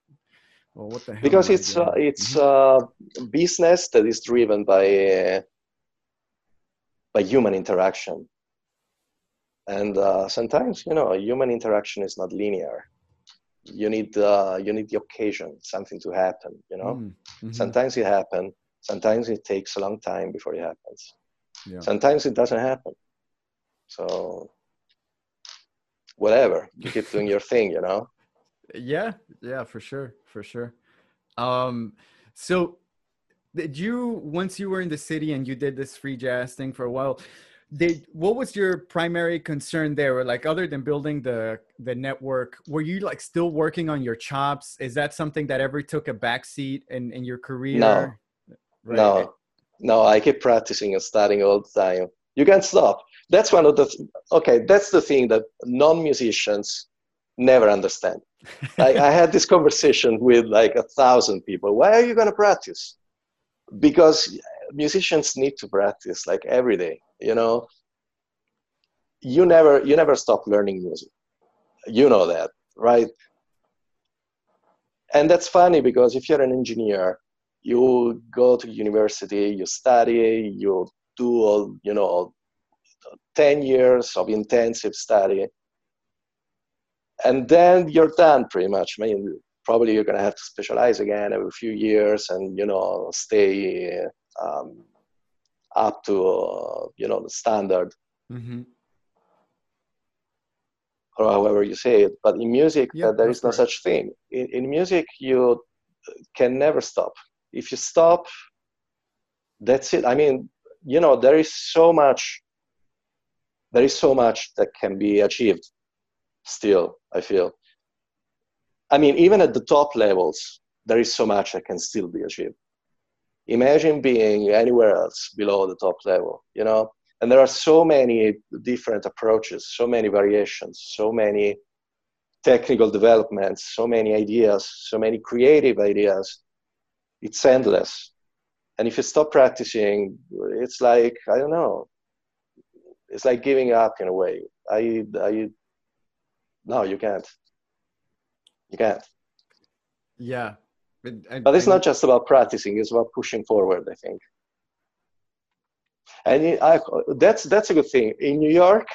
well, what the hell? Because it's a business that is driven by human interaction. And sometimes, you know, human interaction is not linear. You need the occasion, something to happen, you know. Mm-hmm. Sometimes it happens. Sometimes it takes a long time before it happens. Yeah. Sometimes it doesn't happen. So whatever, you keep doing your thing, you know. Yeah, for sure. So did you, once you were in the city and you did this free jazz thing for a while, what was your primary concern there? Or like, other than building the network, were you like still working on your chops? Is that something that ever took a backseat in your career? No, right. No, I keep practicing and studying all the time. You can't stop. That's one of that's the thing that non-musicians never understand. I had this conversation with like 1,000 people. Why are you going to practice? Because musicians need to practice like every day, you know. You never stop learning music. You know that, right? And that's funny because if you're an engineer, you go to university, you study, you do all, you know, 10 years of intensive study. And then you're done pretty much. I mean, probably you're going to have to specialize again every few years and, you know, stay up to, you know, the standard. Mm-hmm. Or however you say it. But in music, there is no such thing. In music, you can never stop. If you stop, that's it. I mean, you know, there is so much that can be achieved still, I feel. I mean, even at the top levels, there is so much that can still be achieved. Imagine being anywhere else below the top level, you know? And there are so many different approaches, so many variations, so many technical developments, so many ideas, so many creative ideas. It's endless. And if you stop practicing, it's like, I don't know, it's like giving up in a way. No, you can't. You can't. Yeah. But it's not just about practicing. It's about pushing forward, I think. And that's a good thing. In New York,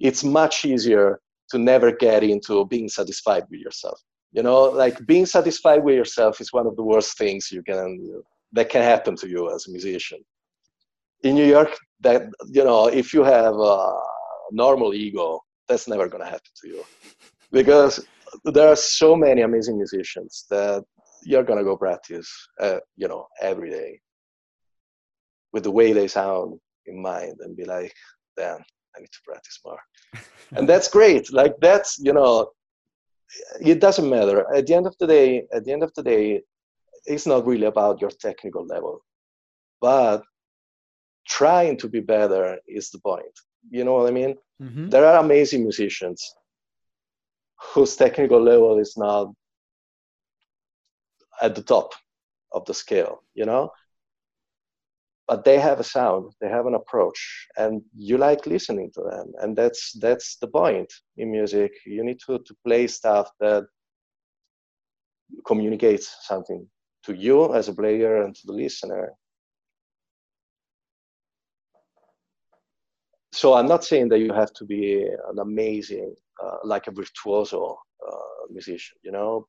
it's much easier to never get into being satisfied with yourself. You know, like being satisfied with yourself is one of the worst things that can happen to you as a musician. In New York, that, you know, if you have a normal ego, that's never going to happen to you. Because there are so many amazing musicians that you're going to go practice, you know, every day with the way they sound in mind and be like, damn, I need to practice more. And that's great. Like that's, you know, it doesn't matter. At the end of the day, it's not really about your technical level, but trying to be better is the point. You know what I mean? Mm-hmm. There are amazing musicians whose technical level is not at the top of the scale, you know? But they have a sound, they have an approach, and you like listening to them. And that's the point in music. You need to play stuff that communicates something to you as a player and to the listener. So I'm not saying that you have to be an amazing, like a virtuoso musician, you know,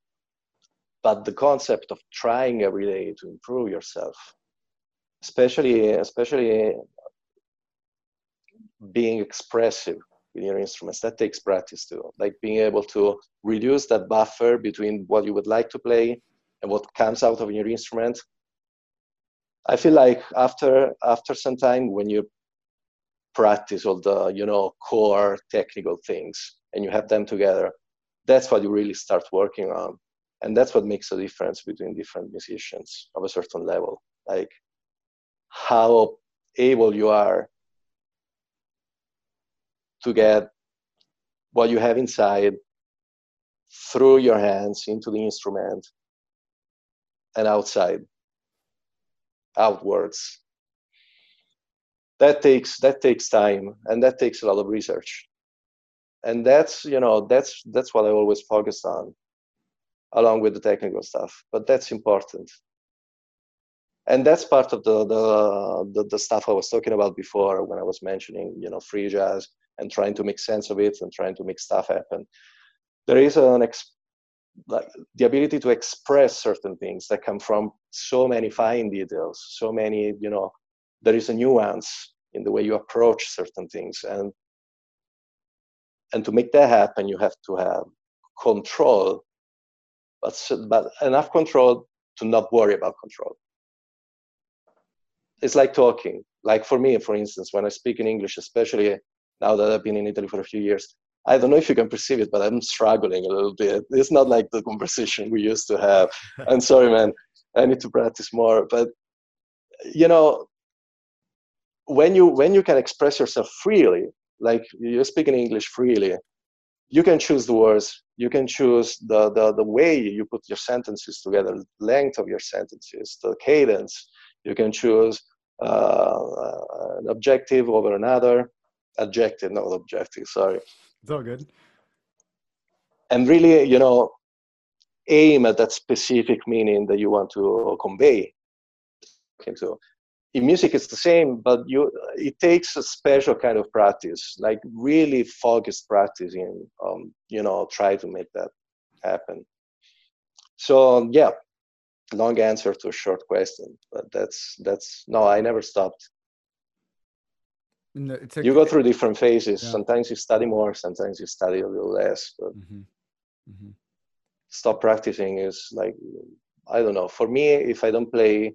but the concept of trying every day to improve yourself, especially being expressive with your instruments, that takes practice too. Like being able to reduce that buffer between what you would like to play and what comes out of your instrument. I feel like after some time, when you practice all the, you know, core technical things and you have them together, that's what you really start working on. And that's what makes a difference between different musicians of a certain level, like how able you are to get what you have inside through your hands into the instrument and outside, outwards. That takes time, and that takes a lot of research. And that's what I always focused on, along with the technical stuff. But that's important. And that's part of the stuff I was talking about before when I was mentioning, free jazz and trying to make sense of it and trying to make stuff happen. There is the ability to express certain things that come from so many fine details, so many, there is a nuance in the way you approach certain things. And to make that happen, you have to have control, but enough control to not worry about control. It's like talking. Like for me, for instance, when I speak in English, especially now that I've been in Italy for a few years, I don't know if you can perceive it, but I'm struggling a little bit. It's not like the conversation we used to have. I'm sorry, man. I need to practice more. But, when you can express yourself freely, like you're speaking English freely, you can choose the words. You can choose the way you put your sentences together, the length of your sentences, the cadence. You can choose an objective over another. Adjective, not objective, sorry. It's all good. And really, aim at that specific meaning that you want to convey. In music, it's the same, but it takes a special kind of practice, like really focused practice in, try to make that happen. So, yeah, long answer to a short question, but no, I never stopped. No, it's okay. You go through different phases. Yeah. Sometimes you study more, sometimes you study a little less. But stop practicing is like, I don't know. For me, if I don't play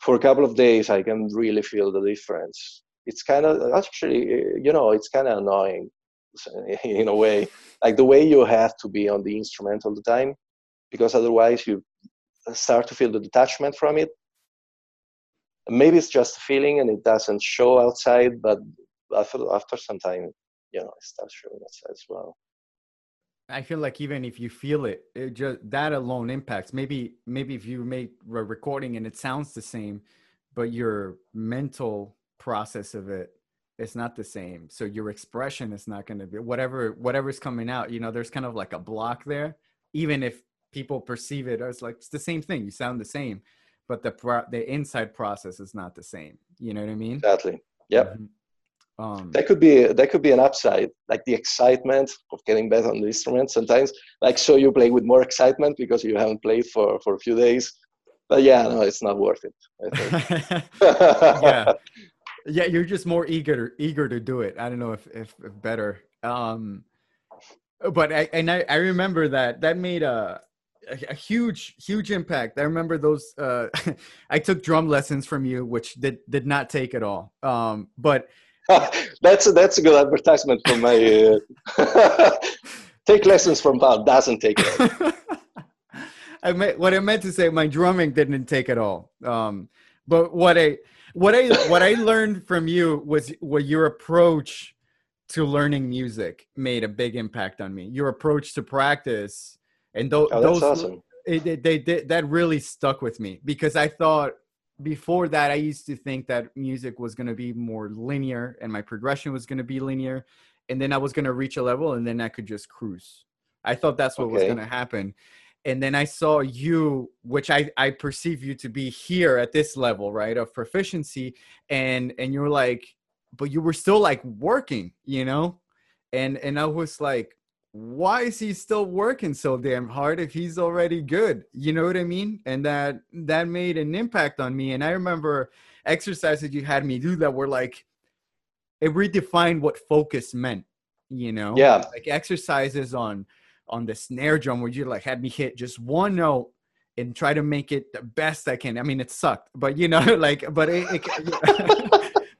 for a couple of days, I can really feel the difference. It's kind of it's kind of annoying in a way. Like the way you have to be on the instrument all the time, because otherwise you start to feel the detachment from it. Maybe it's just a feeling and it doesn't show outside, but after some time, it starts showing outside as well. I feel like even if you feel it, that alone impacts. Maybe if you make a recording and it sounds the same, but your mental process of it is not the same. So your expression is not going to be whatever's coming out. There's kind of like a block there. Even if people perceive it as like it's the same thing, you sound the same. But the inside process is not the same. You know what I mean? Exactly. Yep. That could be an upside, like the excitement of getting better on the instrument. Sometimes, like, so you play with more excitement because you haven't played for a few days. But yeah, no, it's not worth it, I think. Yeah, you're just more eager to do it. I don't know if better. But I remember that made a huge impact. I remember those I took drum lessons from you, which did not take at all, but that's a good advertisement for my take lessons from Paul. Doesn't take it all. What I meant to say, my drumming didn't take at all, but what I learned from you was what your approach to learning music made a big impact on me. Your approach to practice. And those, awesome. That really stuck with me, because I thought before that, I used to think that music was going to be more linear and my progression was going to be linear. And then I was going to reach a level and then I could just cruise. I thought that's what was going to happen. And then I saw you, which I perceive you to be here at this level, right, of proficiency. And you're like, but you were still like working, and I was like, why is he still working so damn hard if he's already good? You know what I mean? And that made an impact on me. And I remember exercises you had me do that were like, it redefined what focus meant, Yeah. Like exercises on the snare drum where you like had me hit just one note and try to make it the best I can. I mean, it sucked, but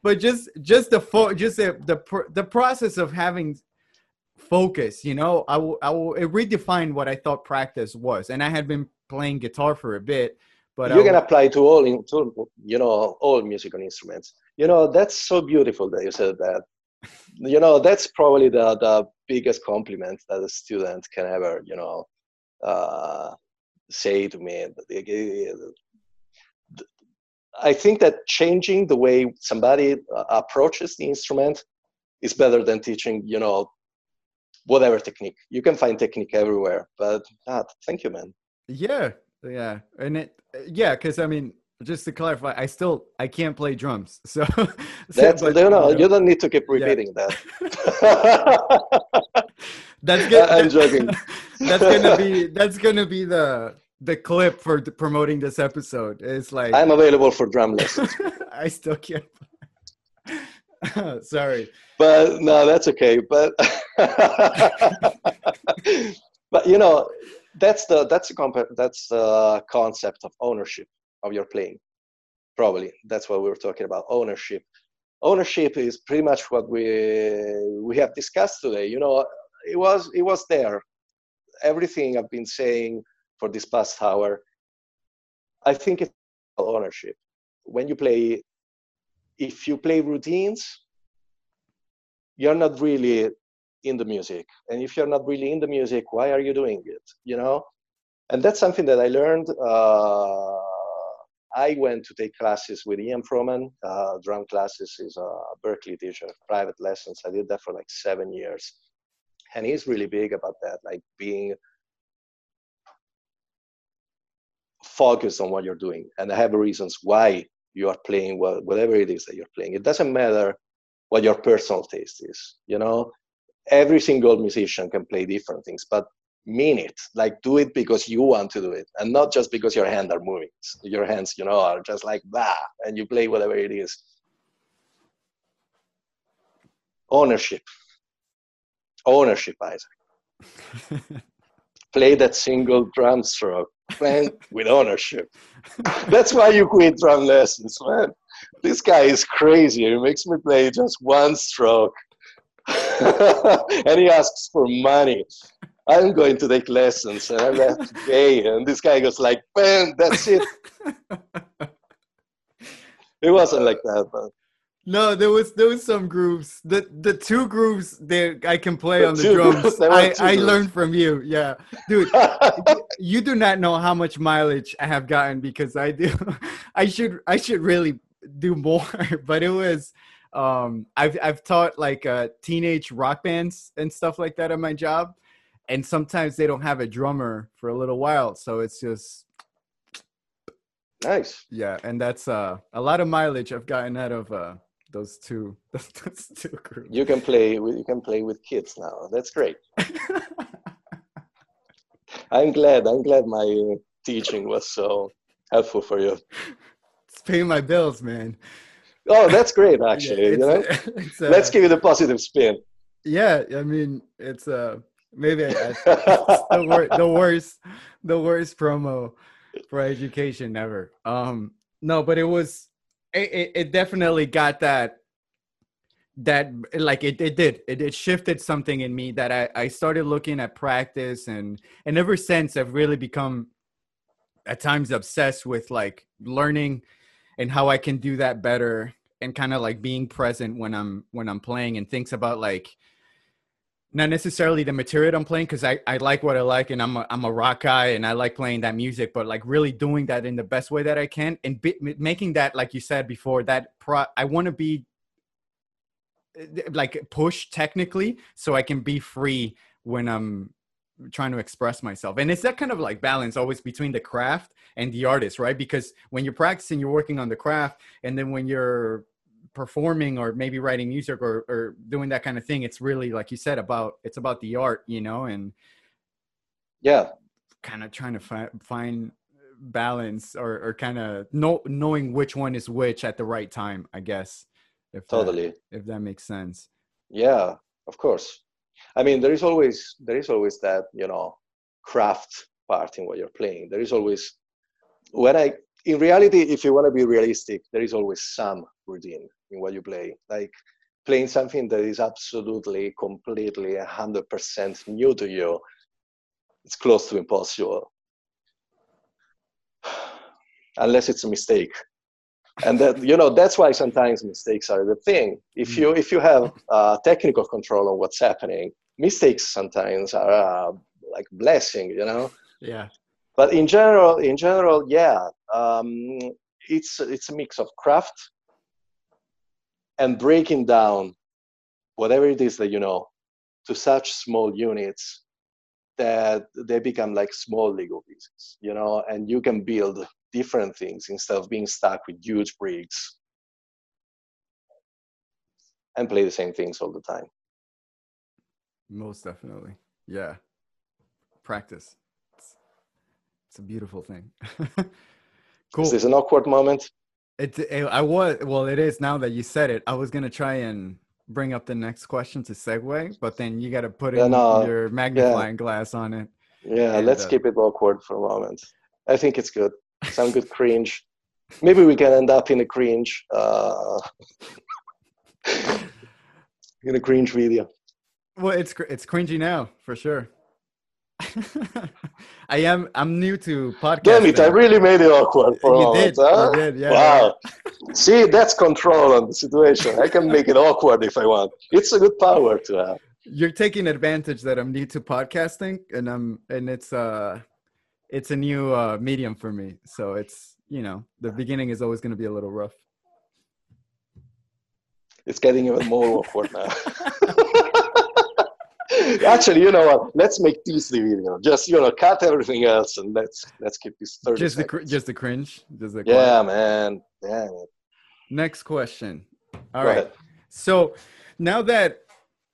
but just the process of having focus, it redefined what I thought practice was. And I had been playing guitar for a bit, but you can apply to all musical instruments. That's so beautiful that you said that. you know, that's probably the biggest compliment that a student can ever, you know, say to me. I think that changing the way somebody approaches the instrument is better than teaching, you know, whatever technique. You can find technique everywhere, but thank you, man. Yeah. Yeah. And it, yeah. 'Cause I mean, just to clarify, I can't play drums. So that's, but, you don't need to keep repeating that. That's good. I'm joking. That's going to be the clip for promoting this episode. It's like, I'm available for drum lessons. I still can't. Sorry. But no, that's okay. But, but you know, that's the concept of ownership of your playing. Probably that's what we were talking about. Ownership. Ownership is pretty much what we have discussed today. You know, it was there. Everything I've been saying for this past hour, I think it's ownership. When you play, if you play routines, you're not really in the music. And if you're not really in the music, why are you doing it? You know? And that's something that I learned. I went to take classes with Ian Froman, drum classes. He's a Berklee teacher, private lessons. I did that for like 7 years. And he's really big about that, like being focused on what you're doing and have reasons why you are playing whatever it is that you're playing. It doesn't matter what your personal taste is, you know? Every single musician can play different things, but mean it. Like, do it because you want to do it and not just because your hands are moving. Your hands, you know, are just like, blah, and you play whatever it is. Ownership. Ownership, Isaac. Play that single drum stroke. Playing with ownership. That's why you quit drum lessons, man. This guy is crazy. He makes me play just one stroke. And he asks for money. I'm going to take lessons and I'm left today. And this guy goes like, man, that's it. It wasn't like that, but. No, there was some grooves. The two grooves that I can play on the drums, I learned from you. Yeah, dude, you do not know how much mileage I have gotten because I do. I should really do more. But it was, I've taught like teenage rock bands and stuff like that at my job, and sometimes they don't have a drummer for a little while, so it's just. Nice. Yeah, and that's a lot of mileage I've gotten out of those two groups. You can play with kids now. That's great. I'm glad my teaching was so helpful for you. It's paying my bills, man. Oh, that's great, actually. Yeah, let's give it a positive spin. Yeah, I mean, it's maybe it's the worst promo for education ever. No, but it was. It definitely got that like it shifted something in me that I started looking at practice and ever since I've really become at times obsessed with like learning and how I can do that better and kind of like being present when I'm playing and thinks about like not necessarily the material I'm playing because I like what I like and I'm a rock guy and I like playing that music, but like really doing that in the best way that I can and making that, like you said before, that I want to be like pushed technically so I can be free when I'm trying to express myself. And it's that kind of like balance always between the craft and the artist, right? Because when you're practicing, you're working on the craft, and then when you're performing or maybe writing music or doing that kind of thing, it's really, like you said, about the art, you know, and yeah, kind of trying to find balance or kind of knowing which one is which at the right time, I guess. If that makes sense. Yeah, of course. I mean, there is always that, you know, craft part in what you're playing. There is always in reality, if you want to be realistic, there is always some routine in what you play. Like playing something that is absolutely, completely, 100% new to you, it's close to impossible. Unless it's a mistake. And that, you know, that's why sometimes mistakes are a good thing. If you have technical control on what's happening, mistakes sometimes are like blessing, you know. Yeah. But in general, yeah, it's a mix of craft and breaking down whatever it is that you know to such small units that they become like small Lego pieces, you know, and you can build different things instead of being stuck with huge bricks and play the same things all the time. Most definitely. Yeah. Practice. It's a beautiful thing. Cool. Is this an awkward moment? It is now that you said it. I was going to try and bring up the next question to segue, but then you got to put your magnifying glass on it. Yeah, and let's keep it awkward for a moment. I think it's good. Some good cringe. Maybe we can end up in a cringe in a cringe video. Well, it's cringy now for sure. I'm new to podcasting. Damn it, I really made it awkward for all. You did, yeah. Wow. See, that's control on the situation. I can make it awkward if I want. It's a good power to have. You're taking advantage that I'm new to podcasting, and it's a new medium for me. So it's, you know, the beginning is always going to be a little rough. It's getting even more awkward now. Actually, you know what? Let's make this the video. Just, you know, cut everything else and let's keep this 30 seconds. Just the cringe. Yeah, man. Damn it. Next question. All right. So now that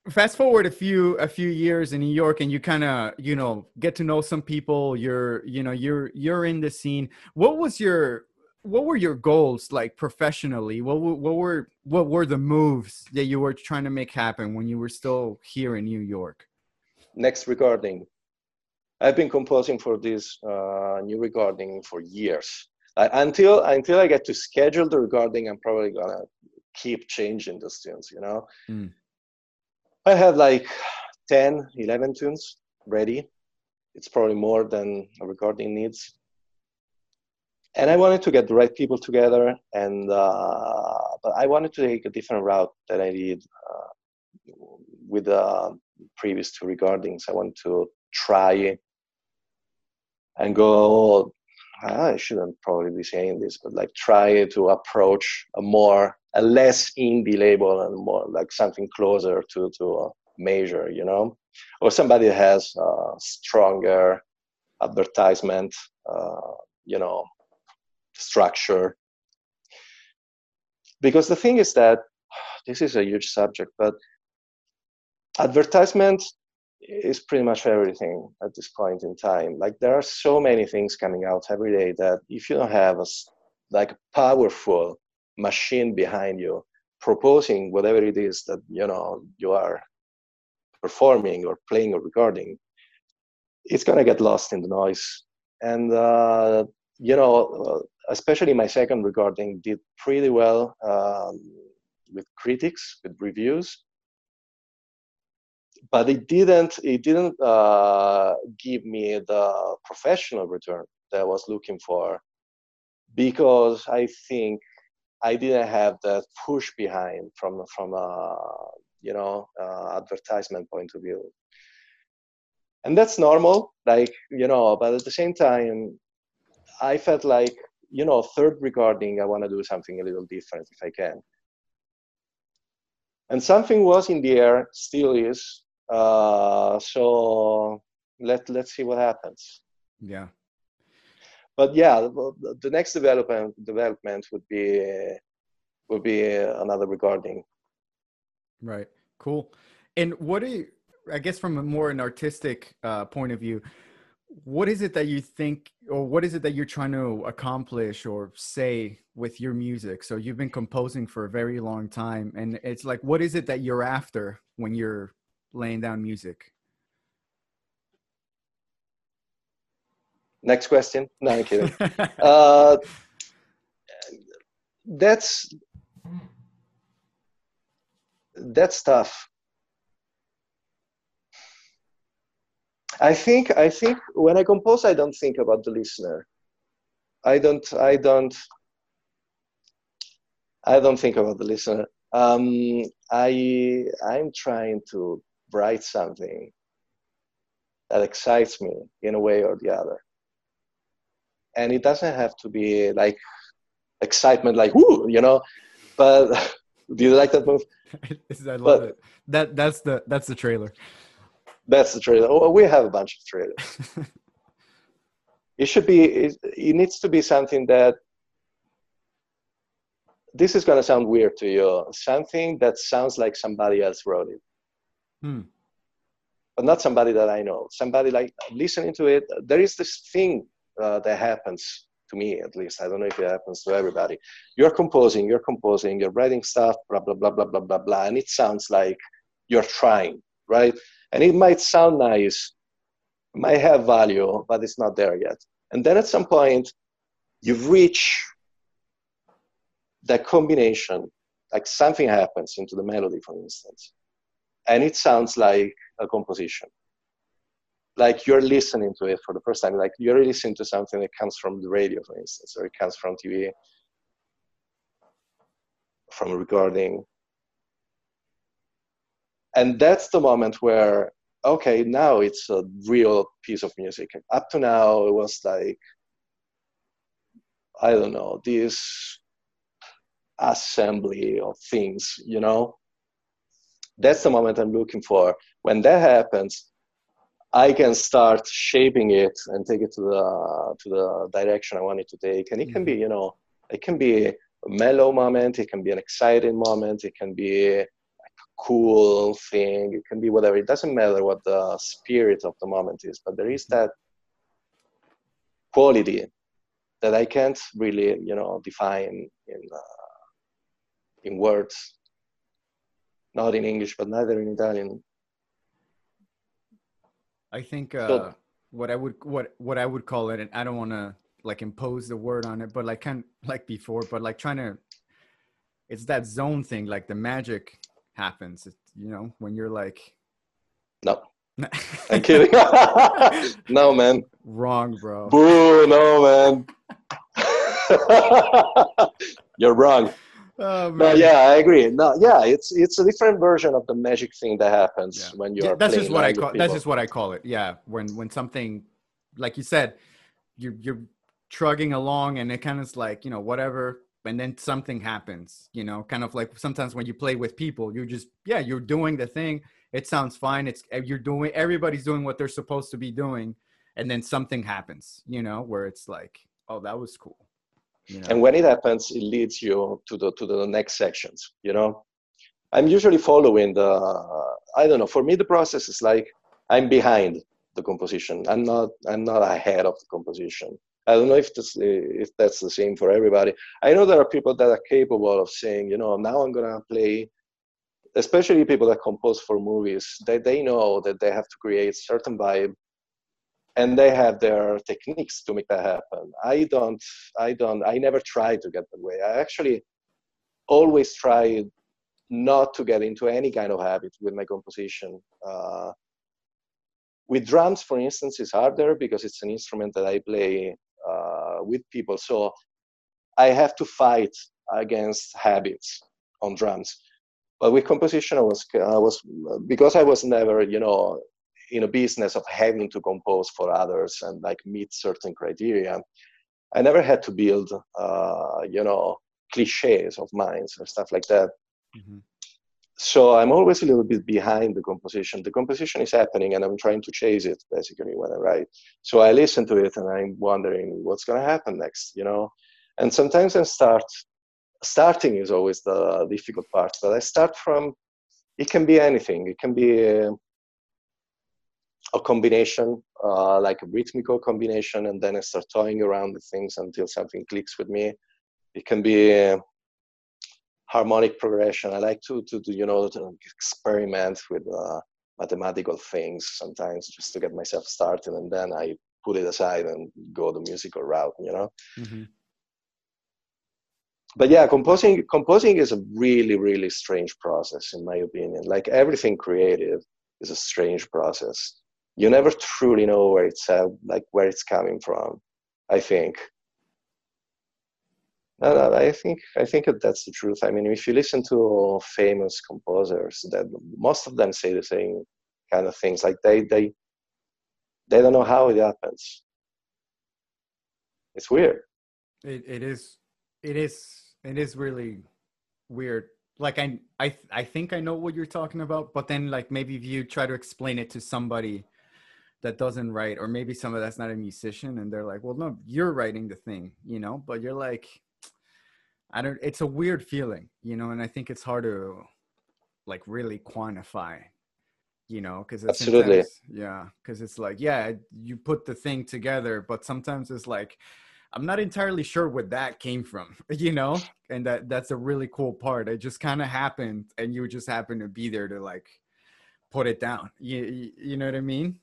fast forward a few years in New York and you kind of, you know, get to know some people, you're in the scene. What were your goals like professionally? What were the moves that you were trying to make happen when you were still here in New York? Next recording. I've been composing for this new recording for years. Until I get to schedule the recording, I'm probably gonna keep changing the tunes, you know? Mm. I had like 10, 11 tunes ready. It's probably more than a recording needs. And I wanted to get the right people together, and but I wanted to take a different route that I did with the previous two recordings. I wanted to try and go, I shouldn't probably be saying this, but like try to approach a less indie label and more like something closer to a major, you know, or somebody that has a stronger advertisement, you know, structure. Because the thing is that this is a huge subject, but advertisement is pretty much everything at this point in time. Like there are so many things coming out every day that if you don't have a powerful machine behind you proposing whatever it is that you know you are performing or playing or recording, it's gonna get lost in the noise. And you know, especially my second recording did pretty well with critics, with reviews, but it didn't give me the professional return that I was looking for, because I think I didn't have that push behind from a, you know, advertisement point of view. And that's normal, like, you know, but at the same time, I felt like, you know, third recording, I want to do something a little different if I can. And something was in the air, still is. So let's see what happens. Yeah. But yeah, the next development would be another recording. Right. Cool. And what do you, I guess from a more an artistic point of view, what is it that you think, or what is it that you're trying to accomplish or say with your music? So you've been composing for a very long time, and it's like, what is it that you're after when you're laying down music? Next question. No, I'm kidding. That's tough. I think when I compose, I don't think about the listener. I don't I don't think about the listener. I'm trying to write something that excites me in a way or the other. And it doesn't have to be like excitement, like, whoo, you know, but do you like that move? I love it. That's the trailer. That's the trailer. Oh, we have a bunch of trailers. It needs to be something that, this is going to sound weird to you, something that sounds like somebody else wrote it. But not somebody that I know, somebody like listening to it. There is this thing that happens to me, at least. I don't know if it happens to everybody. You're composing, you're writing stuff, blah, blah, blah, blah, blah, blah, blah. And it sounds like you're trying, right? And it might sound nice, might have value, but it's not there yet. And then at some point you reach that combination, like something happens into the melody, for instance, and it sounds like a composition. Like you're listening to it for the first time, like you're listening to something that comes from the radio, for instance, or it comes from TV, from a recording. And that's the moment where, okay, now it's a real piece of music. Up to now, it was like, I don't know, this assembly of things, you know? That's the moment I'm looking for. When that happens, I can start shaping it and take it to the direction I want it to take. And it can be, you know, it can be a mellow moment, it can be an exciting moment, it can be like a cool thing, it can be whatever. It doesn't matter what the spirit of the moment is, but there is that quality that I can't really, you know, define in words. Not in English, but neither in Italian. I think what I would call it, and I don't want to like impose the word on it, but like kind of, like before, but like trying to, it's that zone thing. Like the magic happens, you know, when you're like, no, I'm kidding. No, man. Wrong, bro. Boo, no, man. You're wrong. Oh, no, yeah, I agree. No, yeah, it's a different version of the magic thing that happens when you're. That's just what I call. That's just what I call it. Yeah, when something, like you said, you're trudging along and it kind of is like, you know, whatever, and then something happens. You know, kind of like sometimes when you play with people, you're just you're doing the thing. It sounds fine. Everybody's doing what they're supposed to be doing, and then something happens. You know, where it's like, oh, that was cool. Yeah. And when it happens, it leads you to the next sections, you know? I'm usually following I don't know, for me the process is like, I'm behind the composition. I'm not ahead of the composition. I don't know if that's the same for everybody. I know there are people that are capable of saying, you know, now I'm gonna play, especially people that compose for movies, they know that they have to create certain vibe, and they have their techniques to make that happen. I never try to get that way. I actually always try not to get into any kind of habit with my composition. With drums, for instance, it's harder because it's an instrument that I play with people. So I have to fight against habits on drums. But with composition, I was because I was never, you know, in a business of having to compose for others and like meet certain criteria. I never had to build, you know, cliches of minds or stuff like that. Mm-hmm. So I'm always a little bit behind the composition. The composition is happening and I'm trying to chase it basically when I write. So I listen to it and I'm wondering what's going to happen next, you know? And sometimes I starting is always the difficult part, but I start from, it can be anything. It can be a combination, like a rhythmical combination, and then I start toying around with things until something clicks with me. It can be harmonic progression. I like to you know, to experiment with mathematical things sometimes just to get myself started, and then I put it aside and go the musical route, you know? Mm-hmm. But yeah, composing is a really, really strange process, in my opinion. Like everything creative is a strange process. You never truly know where it's coming from, I think. No, I think that's the truth. I mean, if you listen to famous composers, that most of them say the same kind of things. Like they don't know how it happens. It's weird. It is really weird. Like I think I know what you're talking about, but then like maybe if you try to explain it to somebody that doesn't write, or maybe somebody that's not a musician, and they're like, "Well, no, you're writing the thing," you know. But you're like, I don't. It's a weird feeling, you know. And I think it's hard to like really quantify, you know, because absolutely, yeah, because it's like, yeah, you put the thing together, but sometimes it's like, I'm not entirely sure where that came from, you know. And that's a really cool part. It just kind of happened, and you just happen to be there to like put it down. You know what I mean?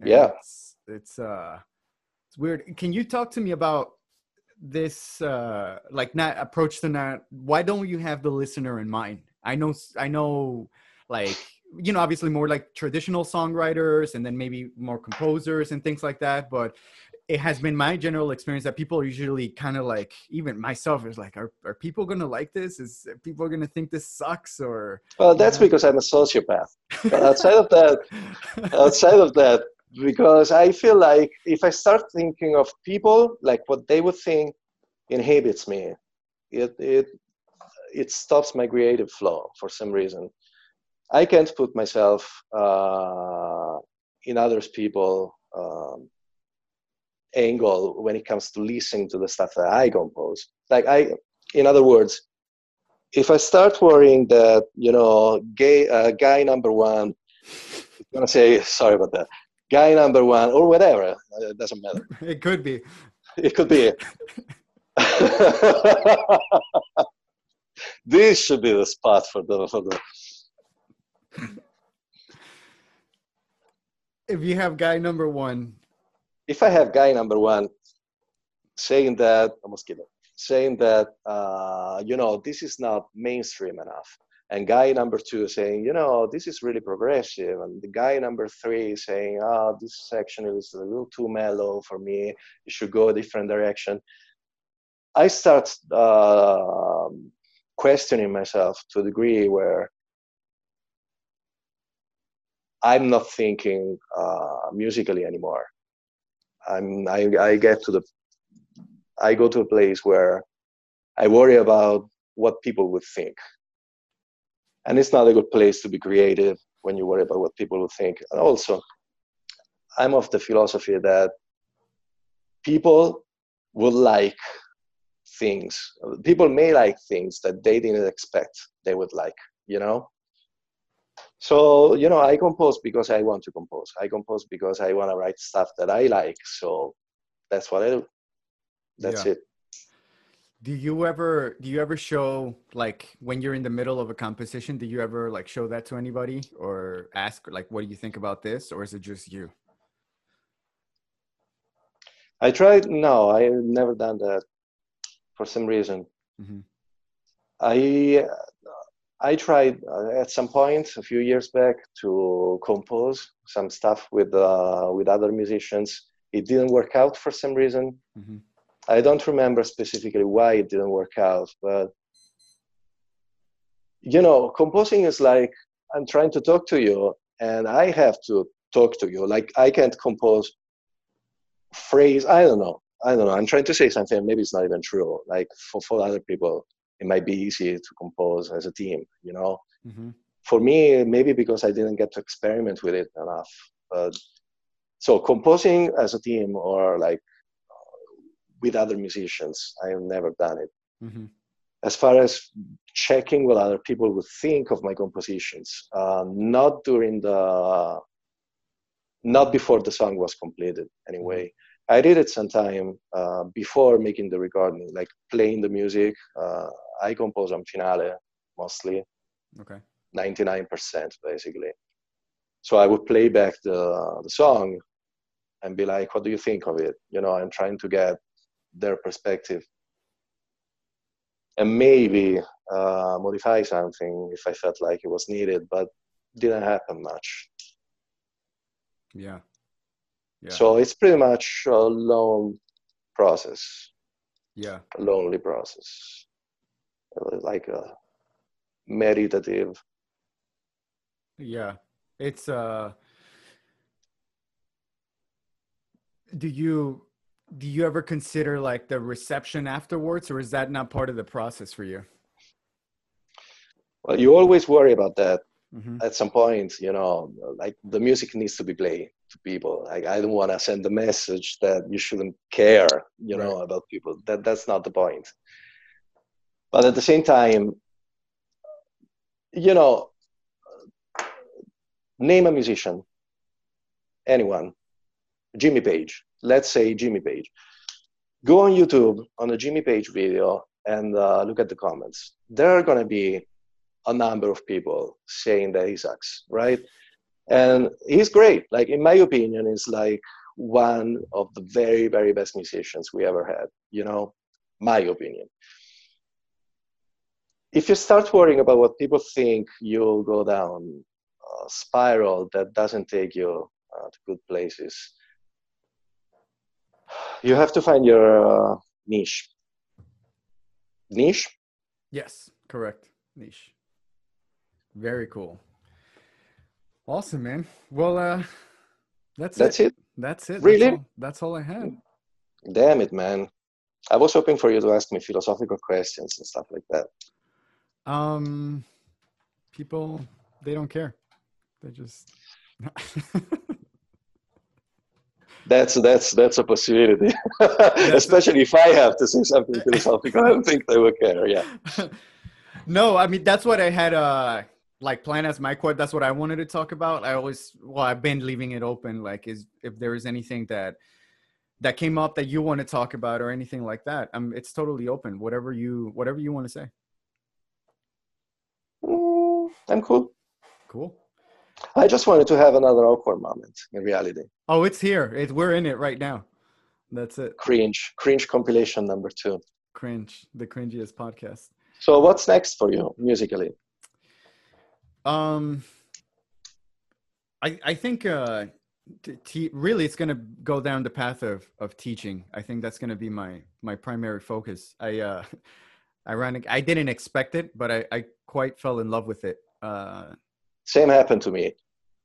And yeah, it's weird. Can you talk to me about this, like not approach to not, why don't you have the listener in mind? I know like, you know, obviously more like traditional songwriters and then maybe more composers and things like that. But it has been my general experience that people are usually kind of like, even myself is like, are people going to like this? Are people going to think this sucks? Or, well, that's because I'm a sociopath. But outside of that, because I feel like if I start thinking of people, like what they would think inhibits me. It stops my creative flow for some reason. I can't put myself in others people angle when it comes to listening to the stuff that I compose. Like in other words, if I start worrying that, you know, guy number one is gonna say, sorry about that, guy number one or whatever, it doesn't matter. It could be. This should be the spot for the. If you have guy number one. If I have guy number one saying that, you know, this is not mainstream enough. And guy number two saying, you know, this is really progressive. And the guy number three saying, oh, this section is a little too mellow for me. It should go a different direction. I start questioning myself to a degree where I'm not thinking musically anymore. I go to a place where I worry about what people would think. And it's not a good place to be creative when you worry about what people will think. And also, I'm of the philosophy that people will like things. People may like things that they didn't expect they would like, you know? So, you know, I compose because I want to compose. I compose because I want to write stuff that I like. So that's what I do. That's it. Do you ever show, like, when you're in the middle of a composition, do you ever like show that to anybody or ask like, what do you think about this? Or is it just you? I tried. No, I have never done that for some reason. Mm-hmm. I tried at some point a few years back to compose some stuff with other musicians. It didn't work out for some reason. Mm-hmm. I don't remember specifically why it didn't work out, but you know, composing is like, I'm trying to talk to you and I have to talk to you. Like I can't compose phrase. I don't know. I'm trying to say something. Maybe it's not even true. Like for other people, it might be easy to compose as a team, you know. Mm-hmm. For me, maybe because I didn't get to experiment with it enough. But so composing as a team or like with other musicians, I have never done it. Mm-hmm. As far as checking what other people would think of my compositions, not before the song was completed anyway. I did it sometime before making the recording, like playing the music. I compose on Finale mostly. Okay. 99% basically. So I would play back the song and be like, what do you think of it? You know, I'm trying to get their perspective and maybe modify something if I felt like it was needed, but didn't happen much. Yeah. Yeah. So it's pretty much a long process. Yeah. Lonely process. It was like a meditative. Yeah. It's do you ever consider like the reception afterwards, or is that not part of the process for you? Well, you always worry about that. Mm-hmm. At some point, you know, like the music needs to be played to people. Like, I don't want to send the message that you shouldn't care, you know, about people. That's not the point. But at the same time, you know, name a musician, anyone, Jimmy Page. Let's say Jimmy Page. Go on YouTube on a Jimmy Page video and look at the comments. There are going to be a number of people saying that he sucks, right? And he's great. Like, in my opinion, he's like one of the very, very best musicians we ever had, you know, my opinion. If you start worrying about what people think, you'll go down a spiral that doesn't take you to good places. You have to find your niche. Niche? Yes, correct. Niche. Very cool. Awesome, man. Well, that's it. That's it. Really? That's all I had. Damn it, man. I was hoping for you to ask me philosophical questions and stuff like that. People, they don't care. They just... That's a possibility. Especially if I have to say something philosophical, I don't think they will care, yeah. No, I mean, that's what I had... plan as my quote. That's what I wanted to talk about. I've been leaving it open. Like, if there is anything that came up that you want to talk about or anything like that, it's totally open. Whatever you want to say. I'm cool. Cool. I just wanted to have another awkward moment in reality. Oh, it's here. We're in it right now. That's it. Cringe compilation number 2. Cringe, the cringiest podcast. So what's next for you musically? I think really it's going to go down the path of teaching. I think that's going to be my primary focus. I didn't expect it, but I quite fell in love with it. Same happened to me.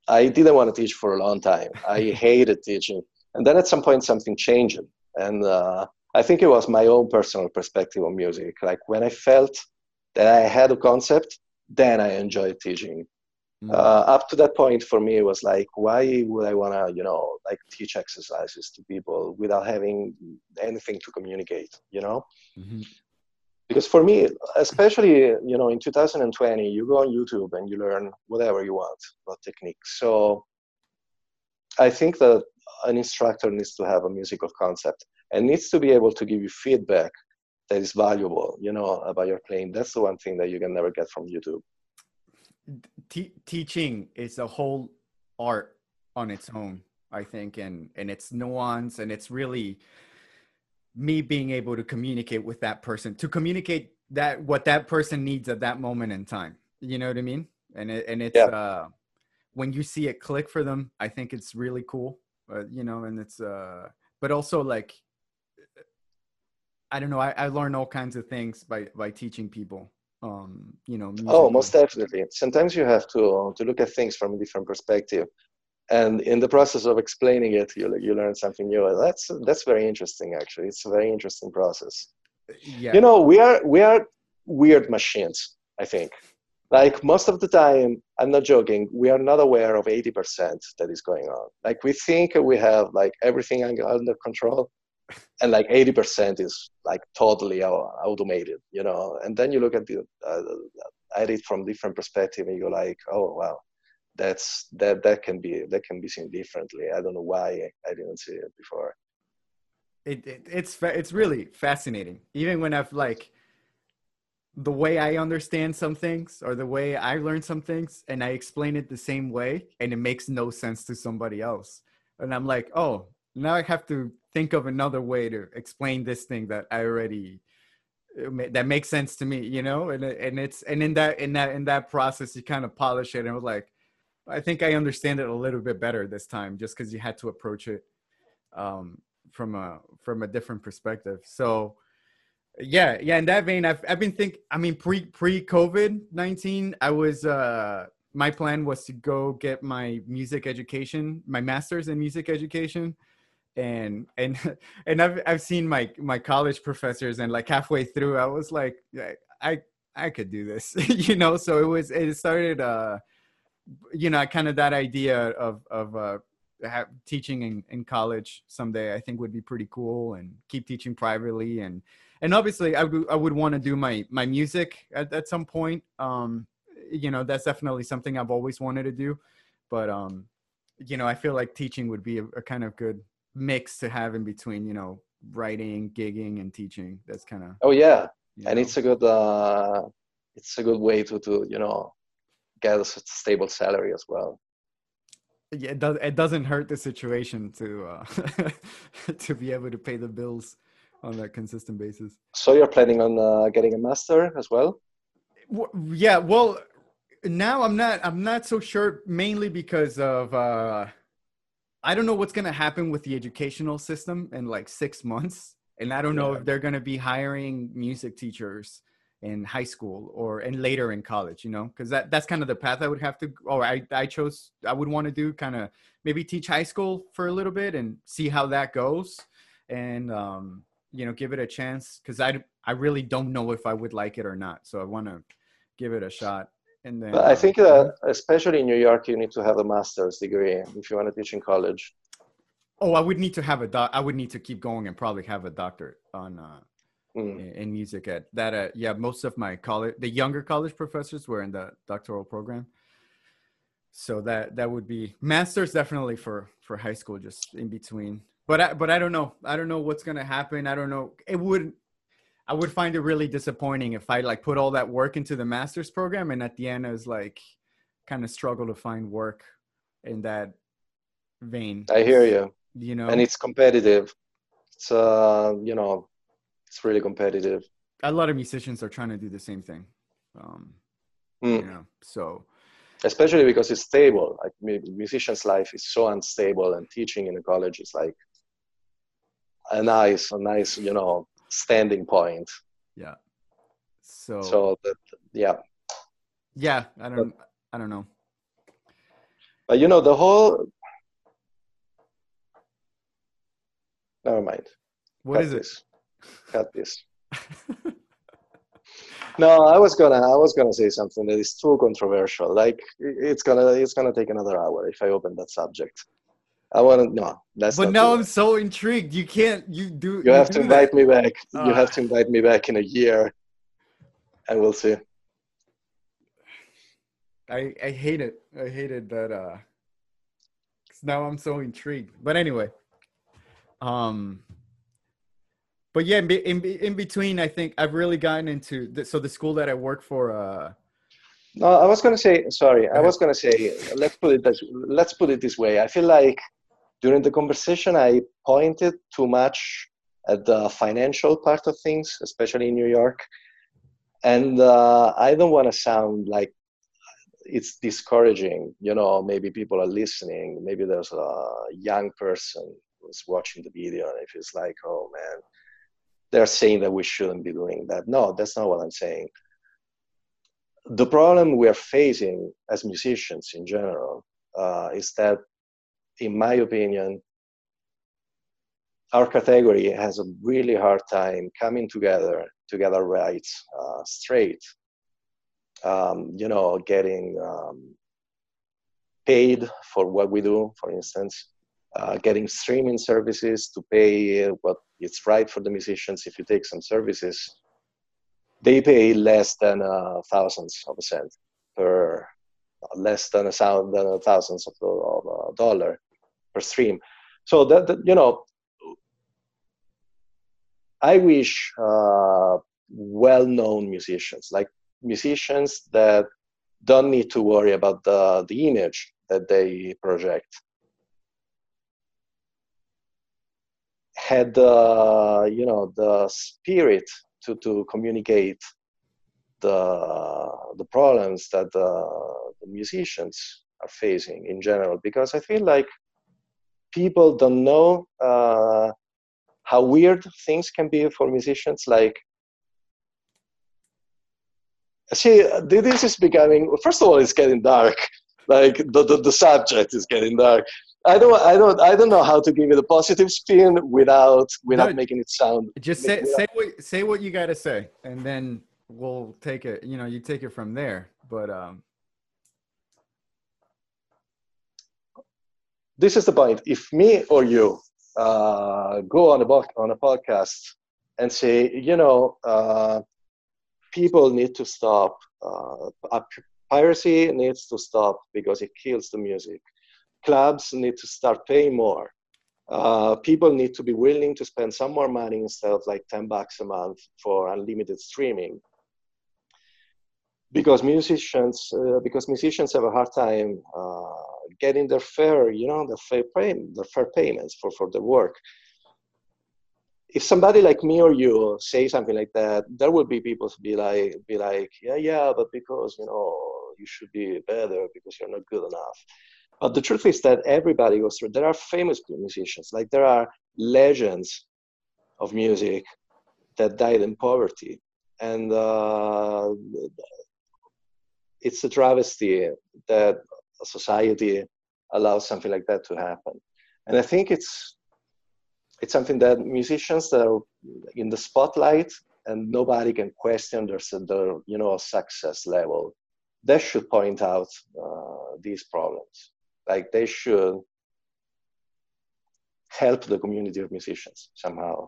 I didn't want to teach for a long time. I hated teaching. And then at some point something changed. And I think it was my own personal perspective on music. Like, when I felt that I had a concept, then I enjoyed teaching. Up to that point, for me, it was like, why would I want to, you know, like teach exercises to people without having anything to communicate, you know? Mm-hmm. Because for me, especially, you know, in 2020, you go on YouTube and you learn whatever you want about technique. So I think that an instructor needs to have a musical concept and needs to be able to give you feedback that is valuable, you know, about your playing. That's the one thing that you can never get from YouTube. Teaching is a whole art on its own, I think, and it's nuance, and it's really me being able to communicate with that person, to communicate that what that person needs at that moment in time. You know what I mean? When you see it click for them, I think it's really cool, you know, and it's, but also like, I don't know. I learn all kinds of things by teaching people, you know. Music. Oh, most definitely. Sometimes you have to look at things from a different perspective. And in the process of explaining it, you learn something new. That's very interesting, actually. It's a very interesting process. Yeah. You know, we are weird machines, I think. Like, most of the time, I'm not joking, we are not aware of 80% that is going on. Like, we think we have, like, everything under control. And like 80% is like totally automated, you know. And then you look at it from different perspective, and you're like, oh wow, that can be seen differently. I don't know why I didn't see it before. It's really fascinating. Even when I've like the way I understand some things or the way I learn some things, and I explain it the same way, and it makes no sense to somebody else, and I'm like, oh. Now I have to think of another way to explain this thing that makes sense to me, you know. And in that process, you kind of polish it, and it was like, I think I understand it a little bit better this time, just because you had to approach it from a different perspective. So Yeah. In that vein, I've been thinking, I mean, pre COVID-19, I was, my plan was to go get my music education, my master's in music education. And I've seen my college professors, and like halfway through, I was like, I could do this, you know? So it started, you know, kind of that idea of teaching in college someday, I think would be pretty cool, and keep teaching privately. And obviously I would want to do my music at some point. You know, that's definitely something I've always wanted to do, but, you know, I feel like teaching would be a kind of good mix to have in between, you know, writing, gigging, and teaching. That's kind of, oh yeah. And know. It's a good way to, you know, get a stable salary as well. Yeah, it doesn't hurt the situation to be able to pay the bills on that consistent basis. So you're planning on getting a master as well? Yeah, well, now I'm not so sure, mainly because of I don't know what's going to happen with the educational system in like 6 months, and I don't know if they're going to be hiring music teachers in high school and later in college, you know, because that's kind of the path I would have to, or I would want to do, kind of maybe teach high school for a little bit and see how that goes, and you know, give it a chance, because I really don't know if I would like it or not, so I want to give it a shot. And then I think that especially in New York, you need to have a master's degree if you want to teach in college. Oh, I would need to have I would need to keep going and probably have a doctorate on in music ed. That yeah, most of my younger college professors were in the doctoral program, so that would be masters definitely for high school, just in between. But I don't know. I don't know what's gonna happen. I don't know. I would find it really disappointing if I like put all that work into the master's program, and at the end I was like, kind of struggle to find work in that vein. I hear you. You know, and it's competitive. It's you know. It's really competitive. A lot of musicians are trying to do the same thing, you know. So, especially because it's stable. Like, musician's life is so unstable, and teaching in a college is like a nice, you know, standing point. Yeah. So that, yeah. Yeah, I don't know. But you know, never mind. What is this? Cut this. No, I was gonna say something that is too controversial. Like, it's gonna take another hour if I open that subject. But now I'm so intrigued. You can't. You have to invite me back. You have to invite me back in a year, and we'll see. I hate it. I hated that. 'Cause now I'm so intrigued. But anyway. But yeah, in between, I think I've really gotten into the school that I work for. No, I was gonna say, sorry. I was gonna say, let's put it this way. I feel like during the conversation, I pointed too much at the financial part of things, especially in New York, and I don't want to sound like it's discouraging. You know, maybe people are listening. Maybe there's a young person who's watching the video, and it feels like, oh man. They're saying that we shouldn't be doing that. No, that's not what I'm saying. The problem we are facing as musicians in general is that, in my opinion, our category has a really hard time coming together to get our rights straight. You know, getting paid for what we do, for instance. Getting streaming services to pay what it's right for the musicians. If you take some services, they pay less than thousands of a cent per, less than thousands of a dollar per stream. So that you know, I wish well-known musicians, like musicians that don't need to worry about the image that they project, had you know, the spirit to communicate the problems that the musicians are facing in general, because I feel like people don't know how weird things can be for musicians. Like, see, this is becoming, first of all, it's getting dark. Like the subject is getting dark. I don't know how to give it a positive spin without making it sound. Just say what you gotta say, and then we'll take it. You know, you take it from there. But this is the point. If me or you go on a podcast and say, you know, people need to stop. Piracy needs to stop because it kills the music. Clubs need to start paying more. People need to be willing to spend some more money instead of like $10 a month for unlimited streaming. Because musicians have a hard time getting their fair payments for the work. If somebody like me or you say something like that, there will be people to be like, yeah, but because, you know, you should be better because you're not good enough. But the truth is that everybody goes through. There are famous musicians, like there are legends of music that died in poverty. And it's a travesty that a society allows something like that to happen. And I think it's something that musicians that are in the spotlight and nobody can question their success level, they should point out these problems. Like they should help the community of musicians somehow.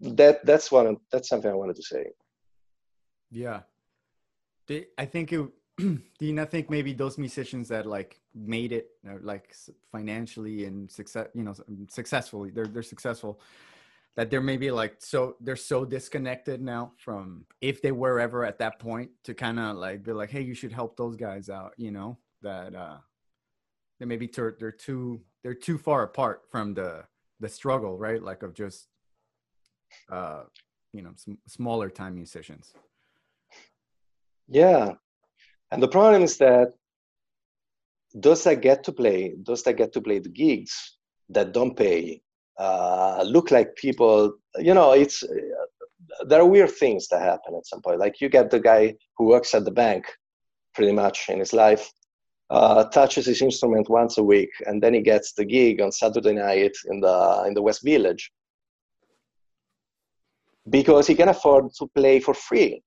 That's something I wanted to say. Yeah, do you not think maybe those musicians that like made it, like financially and successfully, they're successful, that they're maybe like, so they're so disconnected now from, if they were ever at that point, to kind of like be like, hey, you should help those guys out, you know, that they maybe they're too far apart from the struggle, right? Like of just smaller time musicians. Yeah. And the problem is that those that get to play the gigs that don't pay look like people, there are weird things that happen at some point. Like you get the guy who works at the bank pretty much in his life, touches his instrument once a week, and then he gets the gig on Saturday night in the West Village because he can afford to play for free.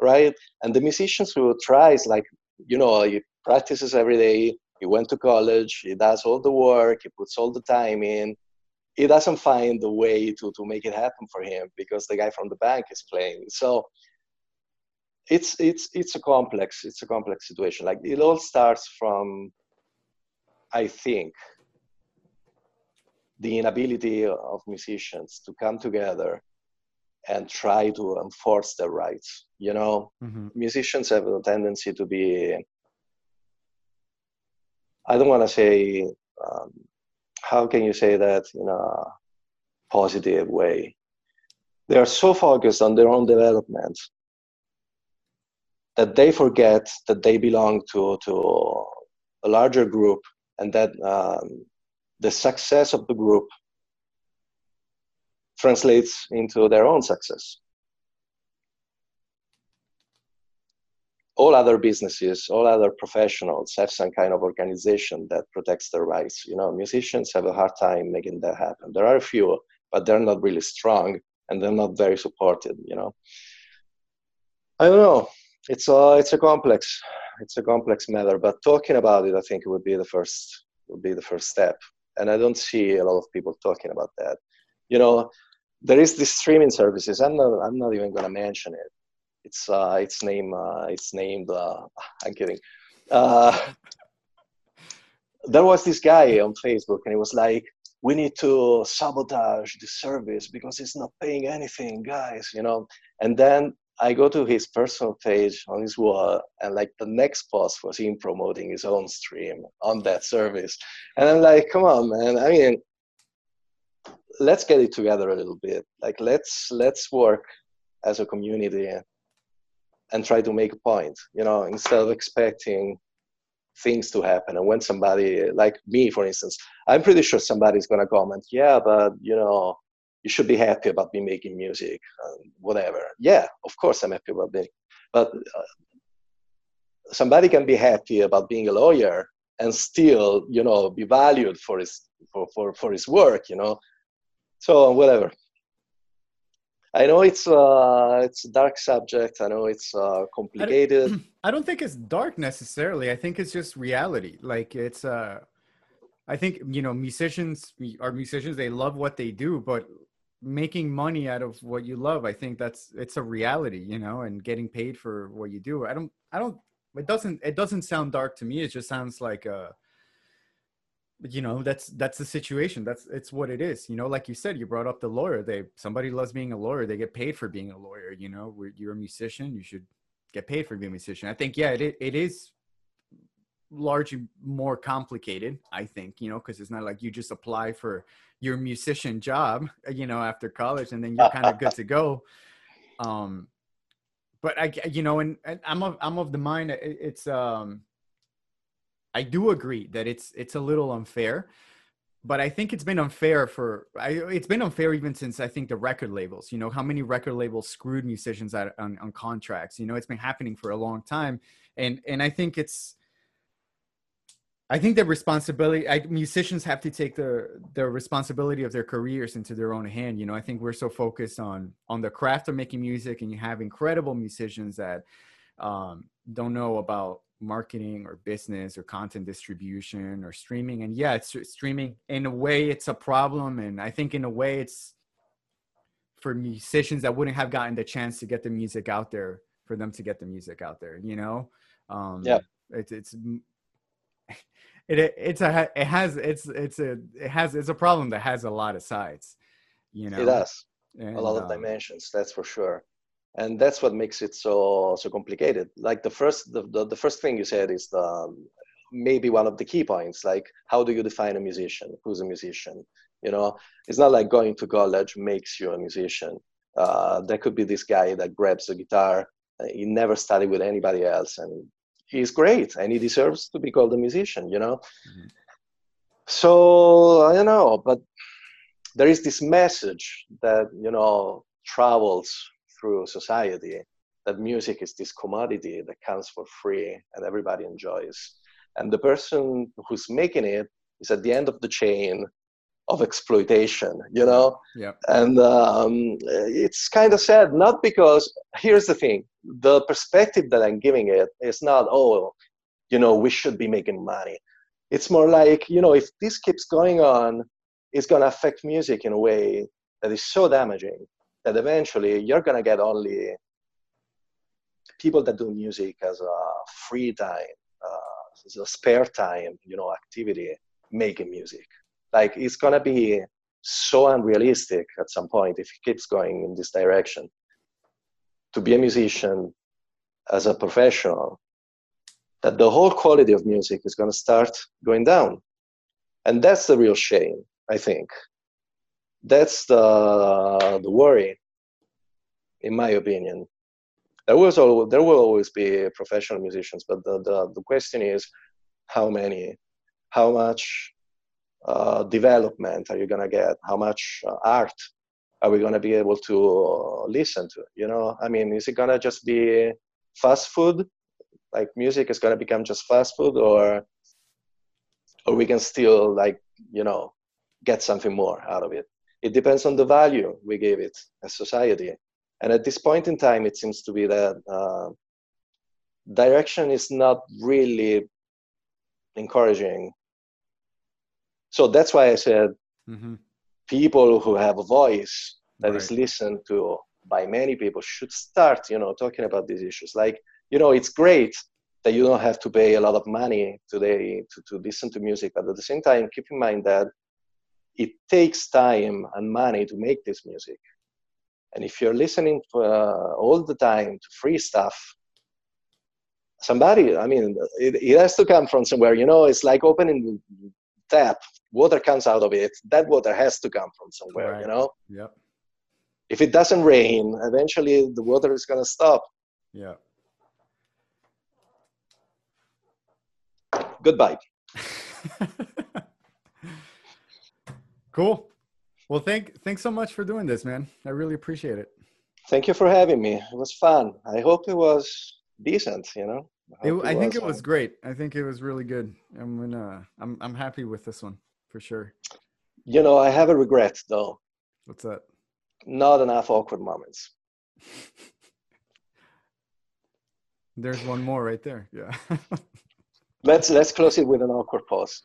Right? And the musicians who tries, like, you know, he practices every day, he went to college, he does all the work, he puts all the time in, he doesn't find the way to make it happen for him because the guy from the bank is playing. So it's a complex situation. Like it all starts from, I think, the inability of musicians to come together and try to enforce their rights. You know, mm-hmm. Musicians have a tendency to be, I don't want to say, how can you say that in a positive way? They are so focused on their own development that they forget that they belong to a larger group, and that the success of the group translates into their own success. All other businesses, all other professionals have some kind of organization that protects their rights. You know, musicians have a hard time making that happen. There are a few, but they're not really strong and they're not very supported, you know. I don't know. It's a complex matter, but talking about it, I think it would be the first step. And I don't see a lot of people talking about that. You know, there is this streaming services. I'm not even going to mention it. It's named I'm kidding. There was this guy on Facebook, and he was like, "We need to sabotage the service because it's not paying anything, guys." You know. And then I go to his personal page on his wall, and like the next post was him promoting his own stream on that service. And I'm like, "Come on, man! I mean, let's get it together a little bit. Like let's work as a community and try to make a point, you know, instead of expecting things to happen." And when somebody like me, for instance, I'm pretty sure somebody's going to comment, "Yeah, but you know, you should be happy about me making music," whatever. Yeah, of course I'm happy about it. But somebody can be happy about being a lawyer and still, you know, be valued for his work, you know. So whatever. I know it's a dark subject. I know it's complicated. I don't think it's dark necessarily. I think it's just reality. Like it's I think, you know, musicians, they love what they do, but making money out of what you love, I think it's a reality, you know, and getting paid for what you do. It doesn't sound dark to me. It just sounds like you know, that's the situation. It's what it is. You know, like you said, you brought up the lawyer. Somebody loves being a lawyer. They get paid for being a lawyer. You know, you're a musician. You should get paid for being a musician. I think, yeah, it is largely more complicated, I think, you know, because it's not like you just apply for your musician job, you know, after college, and then you're kind of good to go. But I, you know, and I'm of the mind it's I do agree that it's a little unfair, but I think it's been unfair even since, I think, the record labels. You know, how many record labels screwed musicians out on contracts? You know, it's been happening for a long time, and I think the responsibility, musicians have to take the responsibility of their careers into their own hand. You know, I think we're so focused on the craft of making music, and you have incredible musicians that don't know about marketing or business or content distribution or streaming. And yeah, it's streaming in a way, it's a problem. And I think in a way it's for musicians that wouldn't have gotten the chance to get the music out there, for them to get the music out there, you know? Yeah. It's a problem that has a lot of sides, you know? It does. And, a lot of dimensions, that's for sure. And that's what makes it so complicated. Like the first thing you said is maybe one of the key points. Like, how do you define a musician? Who's a musician? You know, it's not like going to college makes you a musician. There could be this guy that grabs the guitar. He never studied with anybody else, and he's great, and he deserves to be called a musician. You know. Mm-hmm. So I don't know, but there is this message that, you know, travels through society, that music is this commodity that comes for free and everybody enjoys. And the person who's making it is at the end of the chain of exploitation, you know? Yeah. And it's kind of sad, not because, here's the thing, the perspective that I'm giving it is not, oh, you know, we should be making money. It's more like, you know, if this keeps going on, it's gonna affect music in a way that is so damaging that eventually you're going to get only people that do music as a free time, as a spare time, you know, activity, making music. Like, it's going to be so unrealistic at some point if it keeps going in this direction. To be a musician as a professional, that the whole quality of music is going to start going down. And that's the real shame, I think. That's the worry, in my opinion. There will always be professional musicians, but the question is, how many? How much development are you going to get? How much art are we going to be able to listen to? You know, I mean, is it going to just be fast food? Like, music is going to become just fast food, or we can still, like, you know, get something more out of it? It depends on the value we gave it as society. And at this point in time, it seems to be that direction is not really encouraging. So that's why I said, mm-hmm, people who have a voice that, right, is listened to by many people should start, you know, talking about these issues. Like, you know, it's great that you don't have to pay a lot of money today to listen to music, but at the same time, keep in mind that it takes time and money to make this music. And if you're listening all the time to free stuff, somebody, I mean, it has to come from somewhere, you know. It's like opening the tap, water comes out of it. That water has to come from somewhere, right, you know? Yeah. If it doesn't rain, eventually the water is going to stop. Yeah. Goodbye. Cool. Well, thanks so much for doing this, man. I really appreciate it. Thank you for having me. It was fun. I hope it was decent, you know. I think it was great. I think it was really good. I'm happy with this one for sure. You know, I have a regret though. What's that? Not enough awkward moments. There's one more right there. Yeah. Let's close it with an awkward pause.